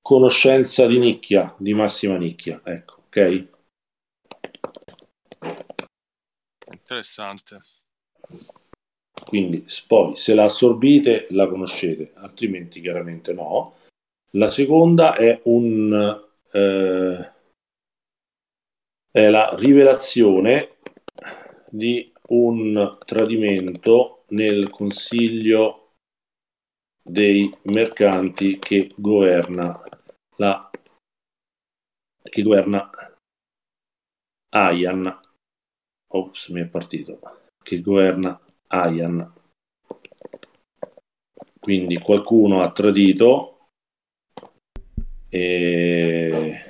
conoscenza di nicchia, di massima nicchia, ecco, ok? Interessante. Quindi poi se la assorbite la conoscete, altrimenti chiaramente no. La seconda è è la rivelazione di un tradimento nel consiglio dei mercanti che governa Aian. Ops, mi è partito. Che governa Aian. Quindi qualcuno ha tradito nel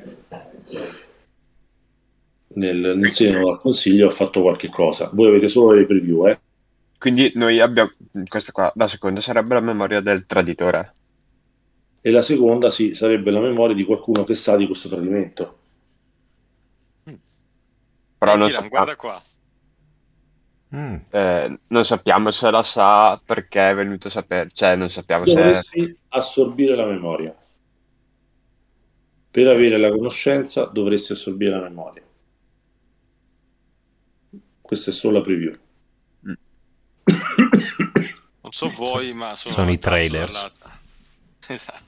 seno del consiglio ha fatto qualche cosa. Voi avete solo le preview, eh? Quindi noi abbiamo questa qua, la seconda sarebbe la memoria del traditore. E la seconda, sì, sarebbe la memoria di qualcuno che sa di questo tradimento. Però non sappiamo. Guarda qua. Non sappiamo se la sa, perché è venuto a sapere, cioè non sappiamo se... Dovresti assorbire la memoria. Per avere la conoscenza dovresti assorbire la memoria. Questa è solo la preview. Non so voi, ma sono i trailers. Esatto.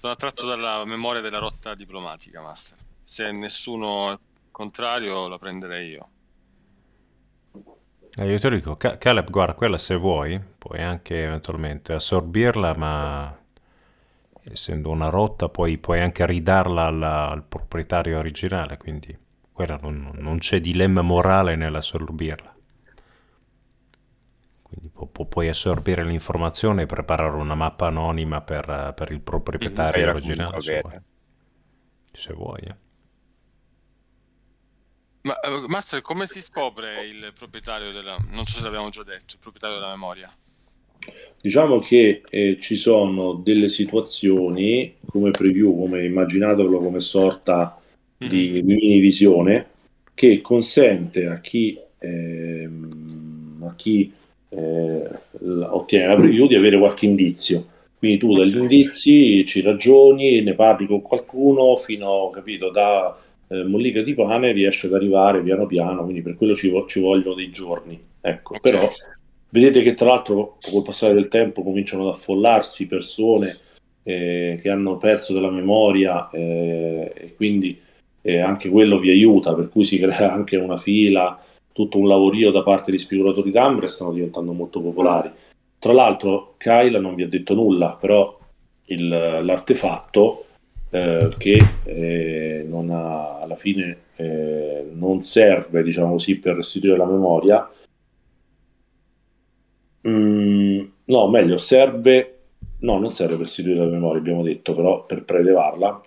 Sono attratto dalla memoria della rotta diplomatica, Master. Se nessuno è contrario, la prenderei io. Io te lo dico, Caleb, guarda, quella se vuoi puoi anche eventualmente assorbirla, ma essendo una rotta puoi anche ridarla al proprietario originale, quindi quella non c'è dilemma morale nell'assorbirla. Quindi puoi assorbire l'informazione e preparare una mappa anonima per il proprietario originale, se vuoi. Ma Master, come si scopre il proprietario della... non so se l'abbiamo già detto, il proprietario della memoria? Diciamo che ci sono delle situazioni, come preview, come immaginatelo come sorta di mini visione, che consente a chi ottiene la preview di avere qualche indizio. Quindi tu dagli indizi ci ragioni, ne parli con qualcuno fino, capito, da... mollica di pane riesce ad arrivare piano piano, quindi per quello ci vogliono dei giorni, ecco. Okay. Però vedete che tra l'altro col passare del tempo cominciano ad affollarsi persone che hanno perso della memoria, e quindi anche quello vi aiuta, per cui si crea anche una fila, tutto un lavorio da parte di Spigolatori d'Ambra, e stanno diventando molto popolari. Tra l'altro Kaila non vi ha detto nulla, però l'artefatto che non ha, alla fine non serve, diciamo così, per restituire la memoria, non serve per restituire la memoria, abbiamo detto, però per prelevarla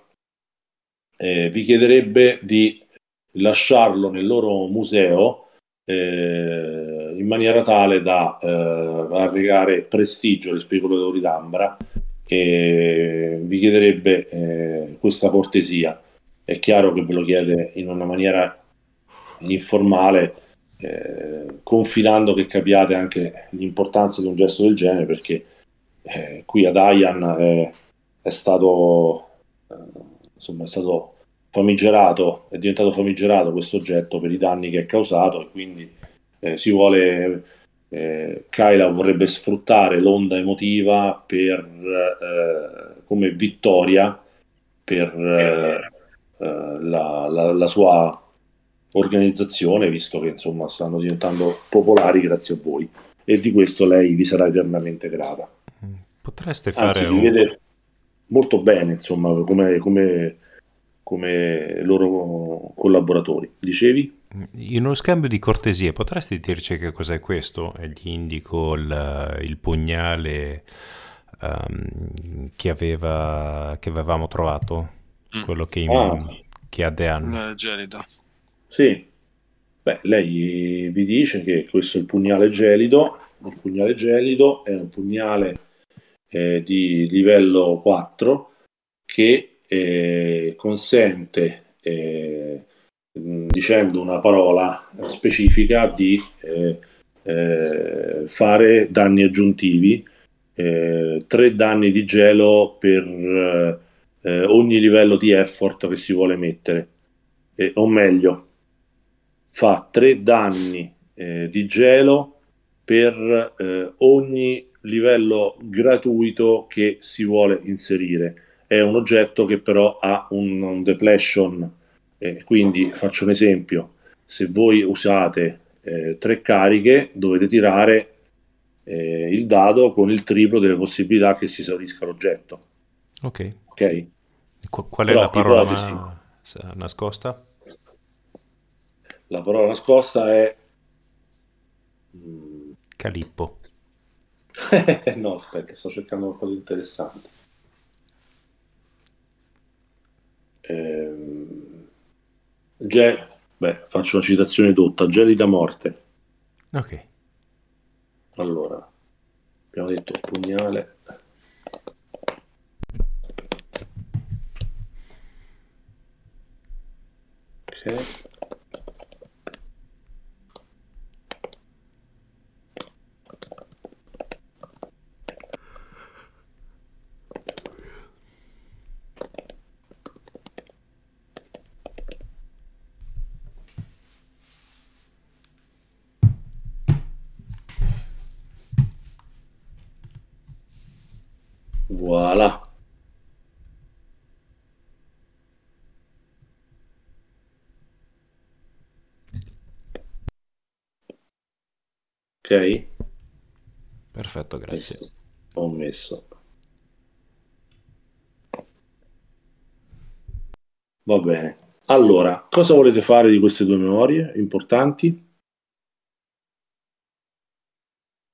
vi chiederebbe di lasciarlo nel loro museo in maniera tale da arrecare prestigio agli Spigolatori d'Ambra, e vi chiederebbe questa cortesia. È chiaro che ve lo chiede in una maniera informale, confidando che capiate anche l'importanza di un gesto del genere, perché qui ad Aian è stato famigerato, è diventato famigerato questo oggetto per i danni che ha causato, e quindi si vuole... Kaila vorrebbe sfruttare l'onda emotiva per come vittoria per la sua organizzazione, visto che insomma stanno diventando popolari grazie a voi, e di questo lei vi sarà eternamente grata. Potreste fare... Anzi, vi vede molto bene, insomma, come loro collaboratori. Dicevi? In uno scambio di cortesie, potresti dirci che cos'è questo? E gli indico il pugnale che avevamo trovato, quello che ha Deanna. Gelido. Sì. Beh, lei vi dice che questo è il pugnale gelido. Il pugnale gelido è un pugnale di livello 4 che consente... dicendo una parola specifica di fare danni aggiuntivi, 3 danni di gelo per ogni livello di effort che si vuole mettere, o meglio fa 3 danni di gelo per ogni livello gratuito che si vuole inserire. È un oggetto che però ha un depletion. Quindi faccio un esempio: se voi usate 3 cariche dovete tirare il dado con il triplo delle possibilità che si esaurisca l'oggetto. Ok. Qual è però la parola nascosta? La parola nascosta è Calippo. No, aspetta, sto cercando qualcosa di interessante. Faccio una citazione dotta: gelida morte. Ok, allora abbiamo detto pugnale. Ok, voilà. Ok. Perfetto, grazie. Messo. Ho messo. Va bene. Allora, cosa volete fare di queste due memorie importanti?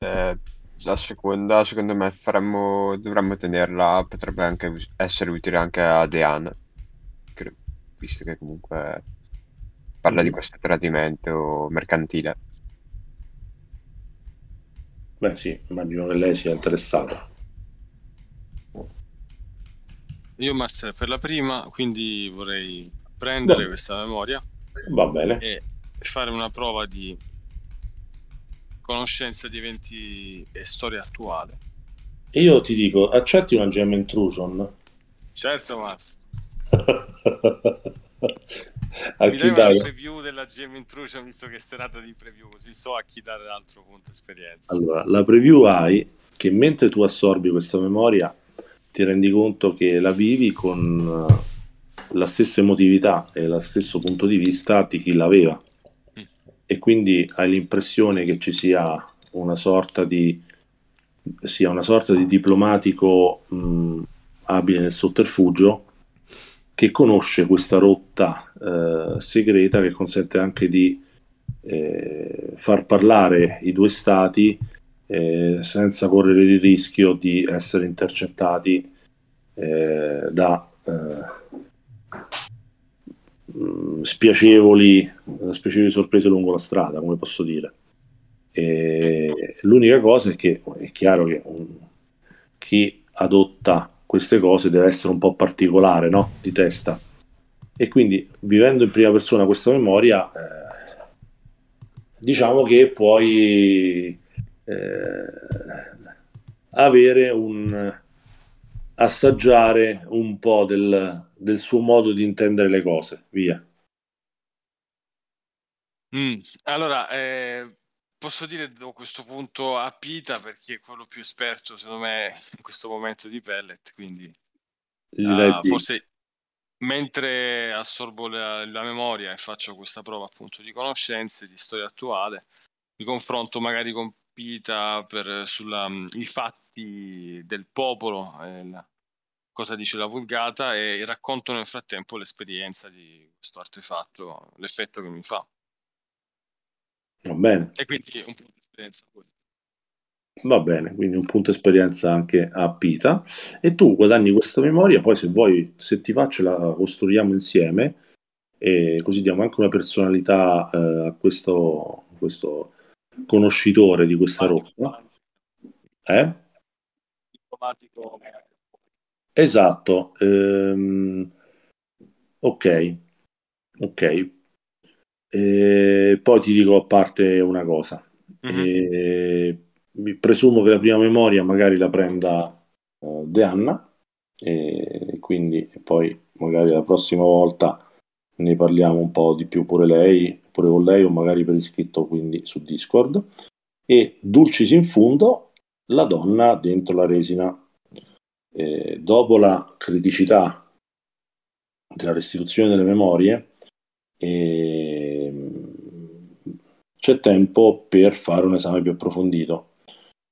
La seconda, secondo me, dovremmo tenerla, potrebbe anche essere utile anche a Deanna, visto che comunque parla di questo tradimento mercantile. Beh sì, immagino che lei sia interessata. Io master per la prima, quindi vorrei prendere questa memoria. Va bene. E fare una prova di conoscenza di eventi e storia attuale. Io ti dico, accetti una gem intrusion? Certo, master. A mi chi dai? Preview della gem intrusion, visto che è serata di preview, così so a chi dare l'altro punto esperienza. Allora, la preview hai che mentre tu assorbi questa memoria ti rendi conto che la vivi con la stessa emotività e lo stesso punto di vista di chi l'aveva, e quindi hai l'impressione che ci sia una sorta di diplomatico abile nel sotterfugio che conosce questa rotta segreta, che consente anche di far parlare i due stati senza correre il rischio di essere intercettati da spiacevoli sorprese lungo la strada, come posso dire. E l'unica cosa è che è chiaro che chi adotta queste cose deve essere un po' particolare, no? Di testa. E quindi, vivendo in prima persona questa memoria, diciamo che puoi avere assaggiare un po' del suo modo di intendere le cose, via. Allora, posso dire a questo punto a Pita, perché è quello più esperto secondo me in questo momento di Pellet, quindi forse mentre assorbo la memoria e faccio questa prova appunto di conoscenze, di storia attuale, mi confronto magari con Pita sui fatti del popolo, cosa dice la vulgata, e racconto nel frattempo l'esperienza di questo artefatto, l'effetto che mi fa. Va bene. E quindi un punto di esperienza. Va bene, quindi un punto esperienza anche a Pita. E tu guadagni questa memoria, poi se vuoi, se ti va, ce la costruiamo insieme e così diamo anche una personalità a questo conoscitore di questa rotta. Diplomatico. Esatto. Ok. E poi ti dico a parte una cosa. Presumo che la prima memoria magari la prenda Deanna, e quindi poi magari la prossima volta ne parliamo un po' di più pure con lei o magari per iscritto, quindi su Discord. E Dulcis in fundo, la donna dentro la resina. Dopo la criticità della restituzione delle memorie, c'è tempo per fare un esame più approfondito.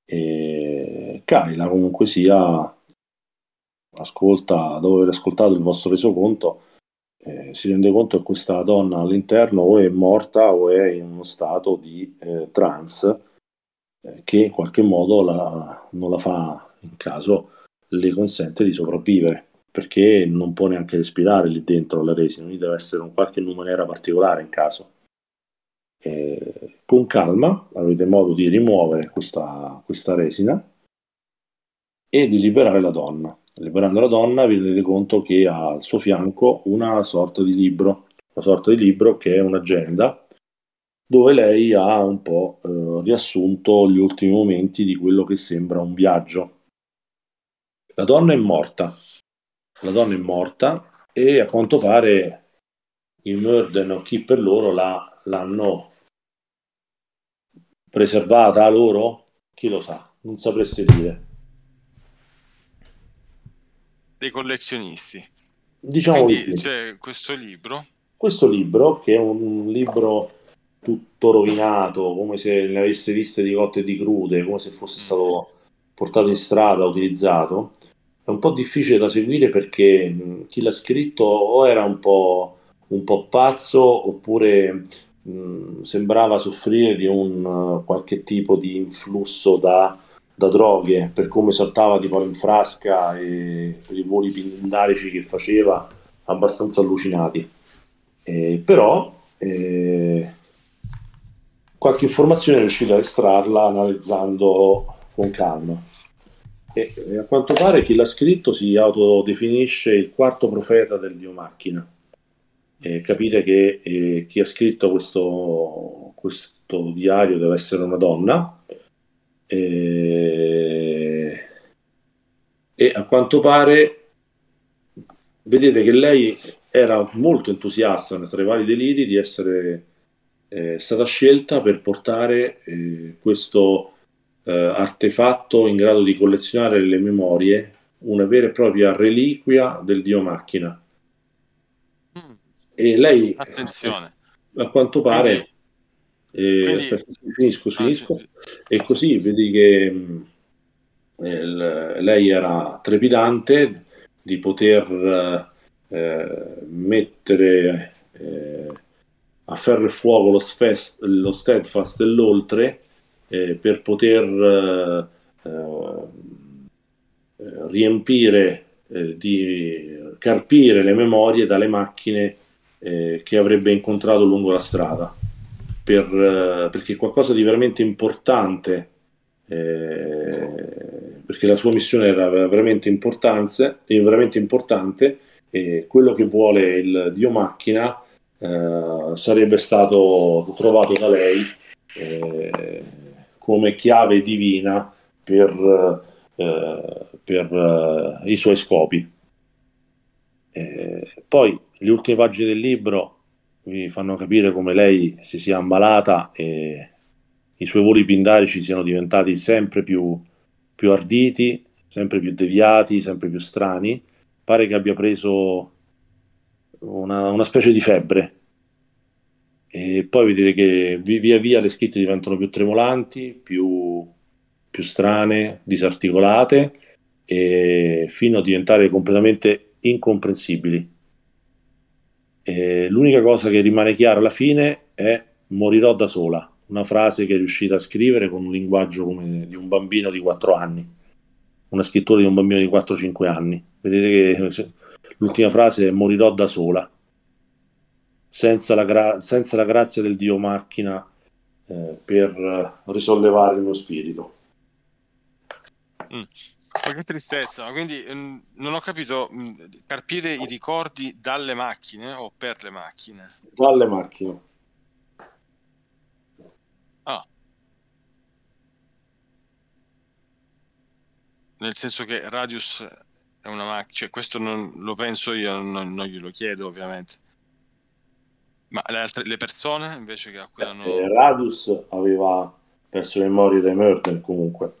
Kaila comunque sia, dopo aver ascoltato il vostro resoconto, si rende conto che questa donna all'interno o è morta o è in uno stato di trance, che in qualche modo non la fa in caso, le consente di sopravvivere, perché non può neanche respirare lì dentro la resina, quindi deve essere un qualche numenera particolare in caso. Con calma avete modo di rimuovere questa resina e di liberare la donna. Liberando la donna vi rendete conto che ha al suo fianco una sorta di libro che è un'agenda dove lei ha un po' riassunto gli ultimi momenti di quello che sembra un viaggio. La donna è morta e a quanto pare i Murden o chi per loro l'hanno preservata loro? Chi lo sa? Non sapreste dire. Dei collezionisti. Diciamo. Quindi, c'è questo libro. Questo libro, che è un libro tutto rovinato, come se ne avesse viste di cotte e di crude, come se fosse stato portato in strada, utilizzato. È un po' difficile da seguire perché chi l'ha scritto o era un po' pazzo, oppure sembrava soffrire di un qualche tipo di influsso da droghe, per come saltava di palo in frasca e per i voli pindarici che faceva, abbastanza allucinati. Però qualche informazione è riuscito a estrarla analizzando con calma. E a quanto pare chi l'ha scritto si autodefinisce il quarto profeta del Dio Macchina. Capite che chi ha scritto questo diario deve essere una donna, e a quanto pare vedete che lei era molto entusiasta, tra i vari deliri, di essere stata scelta per portare questo artefatto in grado di collezionare le memorie, una vera e propria reliquia del Dio Macchina. E lei, attenzione, a quanto pare, quindi... finisco. Sì. E così vedi che lei era trepidante di poter mettere a ferro e fuoco lo steadfast e l'oltre, per poter riempire, di carpire le memorie dalle macchine che avrebbe incontrato lungo la strada, perché qualcosa di veramente importante, perché la sua missione era veramente importante, e quello che vuole il Dio Macchina sarebbe stato trovato da lei come chiave divina per i suoi scopi. Poi le ultime pagine del libro vi fanno capire come lei si sia ammalata e i suoi voli pindarici siano diventati sempre più arditi, sempre più deviati, sempre più strani. Pare che abbia preso una specie di febbre, e poi vedete che via via le scritte diventano più tremolanti, più strane, disarticolate, e fino a diventare completamente incomprensibili. L'unica cosa che rimane chiara alla fine è "morirò da sola", una frase che è riuscita a scrivere con un linguaggio come di un bambino di 4 anni, una scrittura di un bambino di 4-5 anni. Vedete che l'ultima frase è "morirò da sola", senza la grazia del Dio Macchina per risollevare il mio spirito. Che tristezza. Quindi non ho capito, carpire i ricordi dalle macchine o per le macchine? Dalle macchine. Ah. Nel senso che Radius è una macchina, cioè questo non lo penso io, non glielo chiedo ovviamente. Ma le persone invece che acquistano... Radius aveva perso le memorie dai Murden comunque.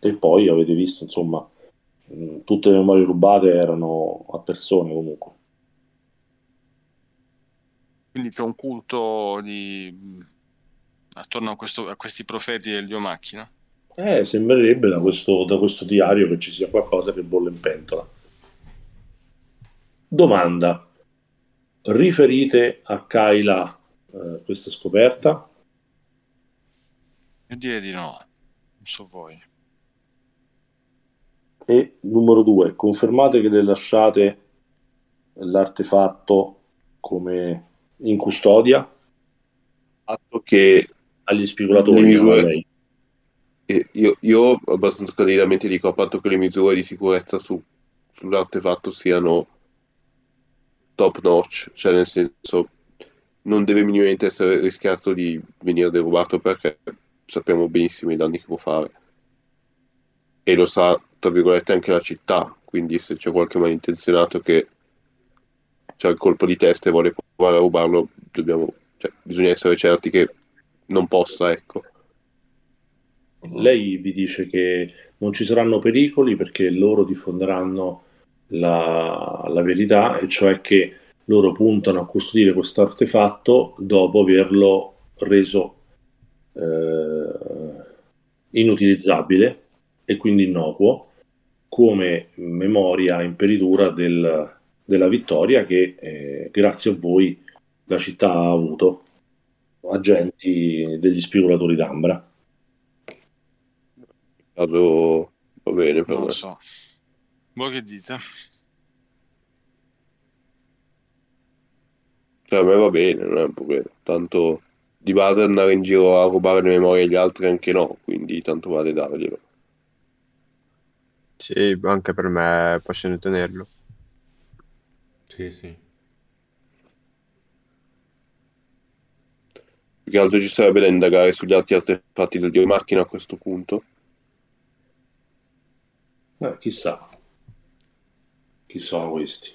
E poi avete visto, insomma, tutte le memorie rubate erano a persone comunque. Quindi c'è un culto attorno a questi profeti del Dio Macchina? Sembrerebbe da questo diario che ci sia qualcosa che bolle in pentola. Domanda: riferite a Kaila questa scoperta? Io direi di no, non so voi. E numero 2, confermate che le lasciate l'artefatto come in custodia? Fatto che agli spigolatori. Io ho abbastanza candidamente dico, a patto che le misure di sicurezza sull'artefatto siano top notch, cioè nel senso non deve minimamente essere rischiato di venire derubato, perché sappiamo benissimo i danni che può fare, e lo sa, tra virgolette, anche la città. Quindi se c'è qualche malintenzionato che c'ha il colpo di testa e vuole provare a rubarlo, bisogna essere certi che non possa, ecco. Lei vi dice che non ci saranno pericoli perché loro diffonderanno la verità, e cioè che loro puntano a custodire questo artefatto dopo averlo reso inutilizzabile e quindi innocuo come memoria imperitura della vittoria che grazie a voi la città ha avuto, agenti degli spigolatori d'Ambra. Va bene, però non lo so. Voi che dite? Cioè, a me va bene, non è un problema. Tanto di base andare in giro a rubare le memorie agli altri anche no, quindi tanto vale darglielo. Sì, anche per me possono tenerlo. Sì, sì. Più che altro ci sarebbe da indagare sugli altri artefatti del Dio Macchina a questo punto. Chissà chi sono questi,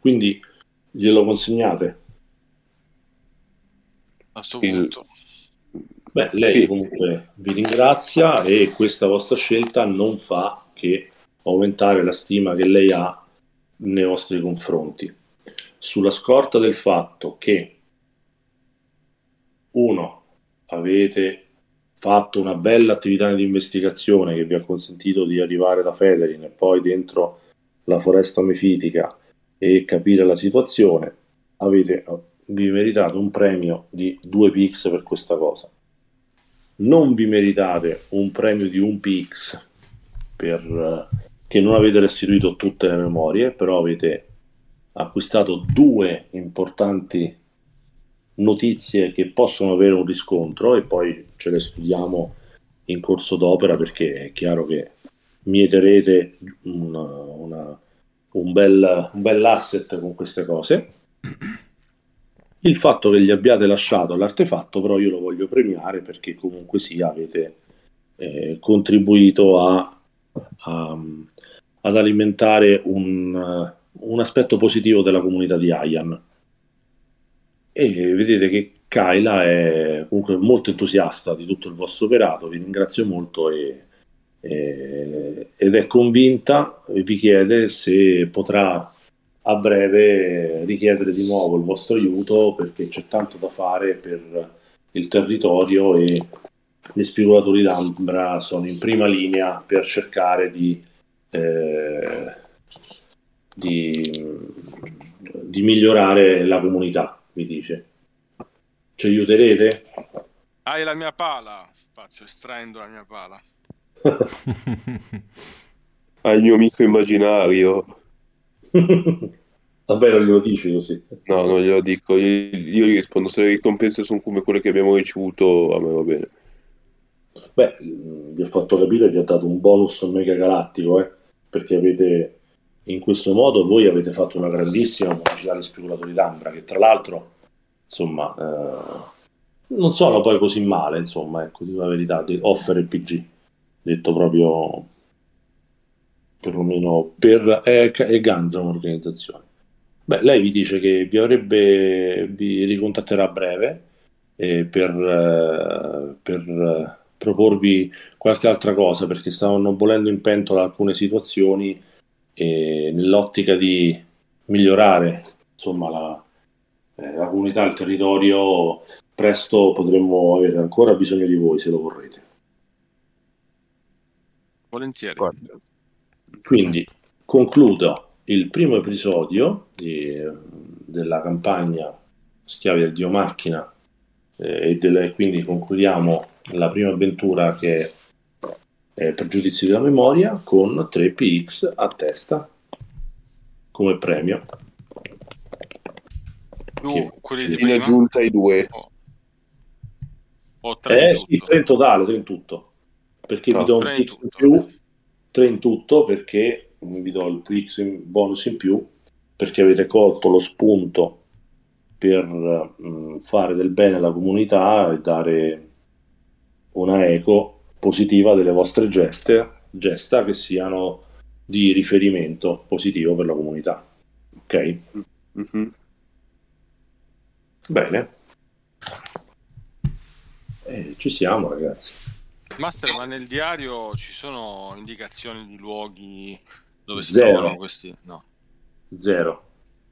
quindi glielo consegnate a sto punto? Beh, lei sì, comunque vi ringrazia, e questa vostra scelta non fa che aumentare la stima che lei ha nei vostri confronti, sulla scorta del fatto che uno, avete fatto una bella attività di investigazione che vi ha consentito di arrivare da Federin e poi dentro la foresta mefitica e capire la situazione, vi meritate un premio di 2 px per questa cosa. Non vi meritate un premio di 1 px perché non avete restituito tutte le memorie, però avete acquistato 2 importanti notizie che possono avere un riscontro, e poi ce le studiamo in corso d'opera, perché è chiaro che mieterete un bel asset con queste cose. Il fatto che gli abbiate lasciato l'artefatto però io lo voglio premiare, perché comunque sì, avete contribuito ad alimentare un aspetto positivo della comunità di Aian. E vedete che Kaila è comunque molto entusiasta di tutto il vostro operato, vi ringrazio molto, ed è convinta, e vi chiede se potrà a breve richiedere di nuovo il vostro aiuto, perché c'è tanto da fare per il territorio e gli spigolatori d'Ambra sono in prima linea per cercare di migliorare la comunità. Mi dice: ci aiuterete? Hai la mia pala? Estraendo la mia pala. Hai il mio amico immaginario. Vabbè, non glielo dici così? No, non glielo dico. Io gli rispondo: se le ricompense sono come quelle che abbiamo ricevuto, a me va bene. Beh, vi ho fatto capire, vi ha dato un bonus mega galattico, perché avete. In questo modo voi avete fatto una grandissima pubblicità agli speculatori d'Ambra, che tra l'altro, insomma, non sono poi così male, insomma, ecco, dico la verità, offre PG, detto proprio, perlomeno, è ganza un'organizzazione. Beh, lei vi dice che vi ricontatterà a breve per proporvi qualche altra cosa, perché stavano bollendo in pentola alcune situazioni, e nell'ottica di migliorare, insomma, la comunità, il territorio, presto potremmo avere ancora bisogno di voi, se lo vorrete. Volentieri. Guarda. Quindi concludo il primo episodio della campagna Schiavi del Dio Macchina, e quindi concludiamo la prima avventura che è pregiudizi della memoria, con 3 px a testa come premio, quelli di prima aggiunta ai 2. Ho 3 in totale, 3 in tutto, perché vi do un px in più, 3 in tutto, perché vi do il px bonus in più, perché avete colto lo spunto per fare del bene alla comunità e dare una eco positiva delle vostre gesta che siano di riferimento positivo per la comunità. Ok? Mm-hmm. Bene, ci siamo, ragazzi. Master, ma nel diario ci sono indicazioni di luoghi dove si trovano questi? No. Zero.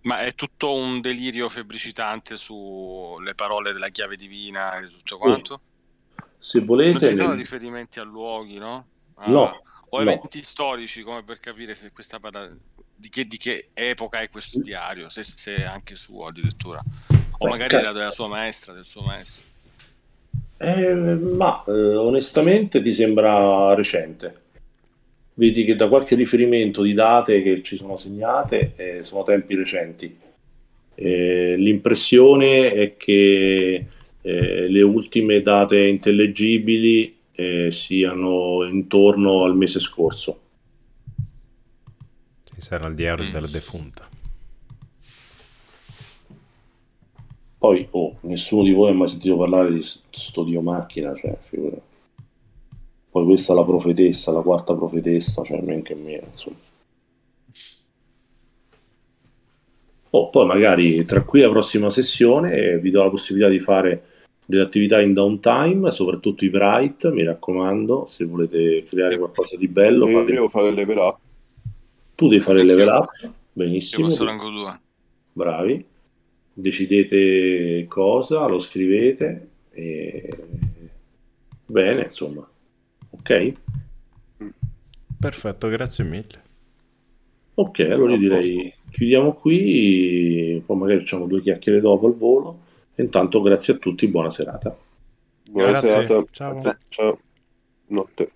Ma è tutto un delirio febbricitante sulle parole della chiave divina e tutto quanto? Se volete... Non ci sono riferimenti a luoghi, no? Ah, no. O eventi storici, come per capire se questa di che epoca è questo diario, se è anche suo addirittura. O magari della sua maestra, del suo maestro. Onestamente ti sembra recente. Vedi che da qualche riferimento di date che ci sono segnate sono tempi recenti. L'impressione è che le ultime date intellegibili siano intorno al mese scorso. Ci sarà il diario della defunta. Poi, nessuno di voi ha mai sentito parlare di sto Dio Macchina, cioè, figurati. Poi questa è la profetessa, la quarta profetessa, cioè men che meno, insomma. Poi magari tra qui alla prossima sessione vi do la possibilità di fare delle attività in downtime, soprattutto i write, mi raccomando, se volete creare qualcosa di bello. Io devo fare il level up. Tu devi fare il level up, benissimo. Io sono anche due. Bravi. Decidete cosa, lo scrivete e... Bene, insomma. Ok? Perfetto, grazie mille. Ok, allora io direi chiudiamo qui, poi magari facciamo due chiacchiere dopo al volo. Intanto grazie a tutti, buona serata. Buona serata. Ciao. Ciao. Notte.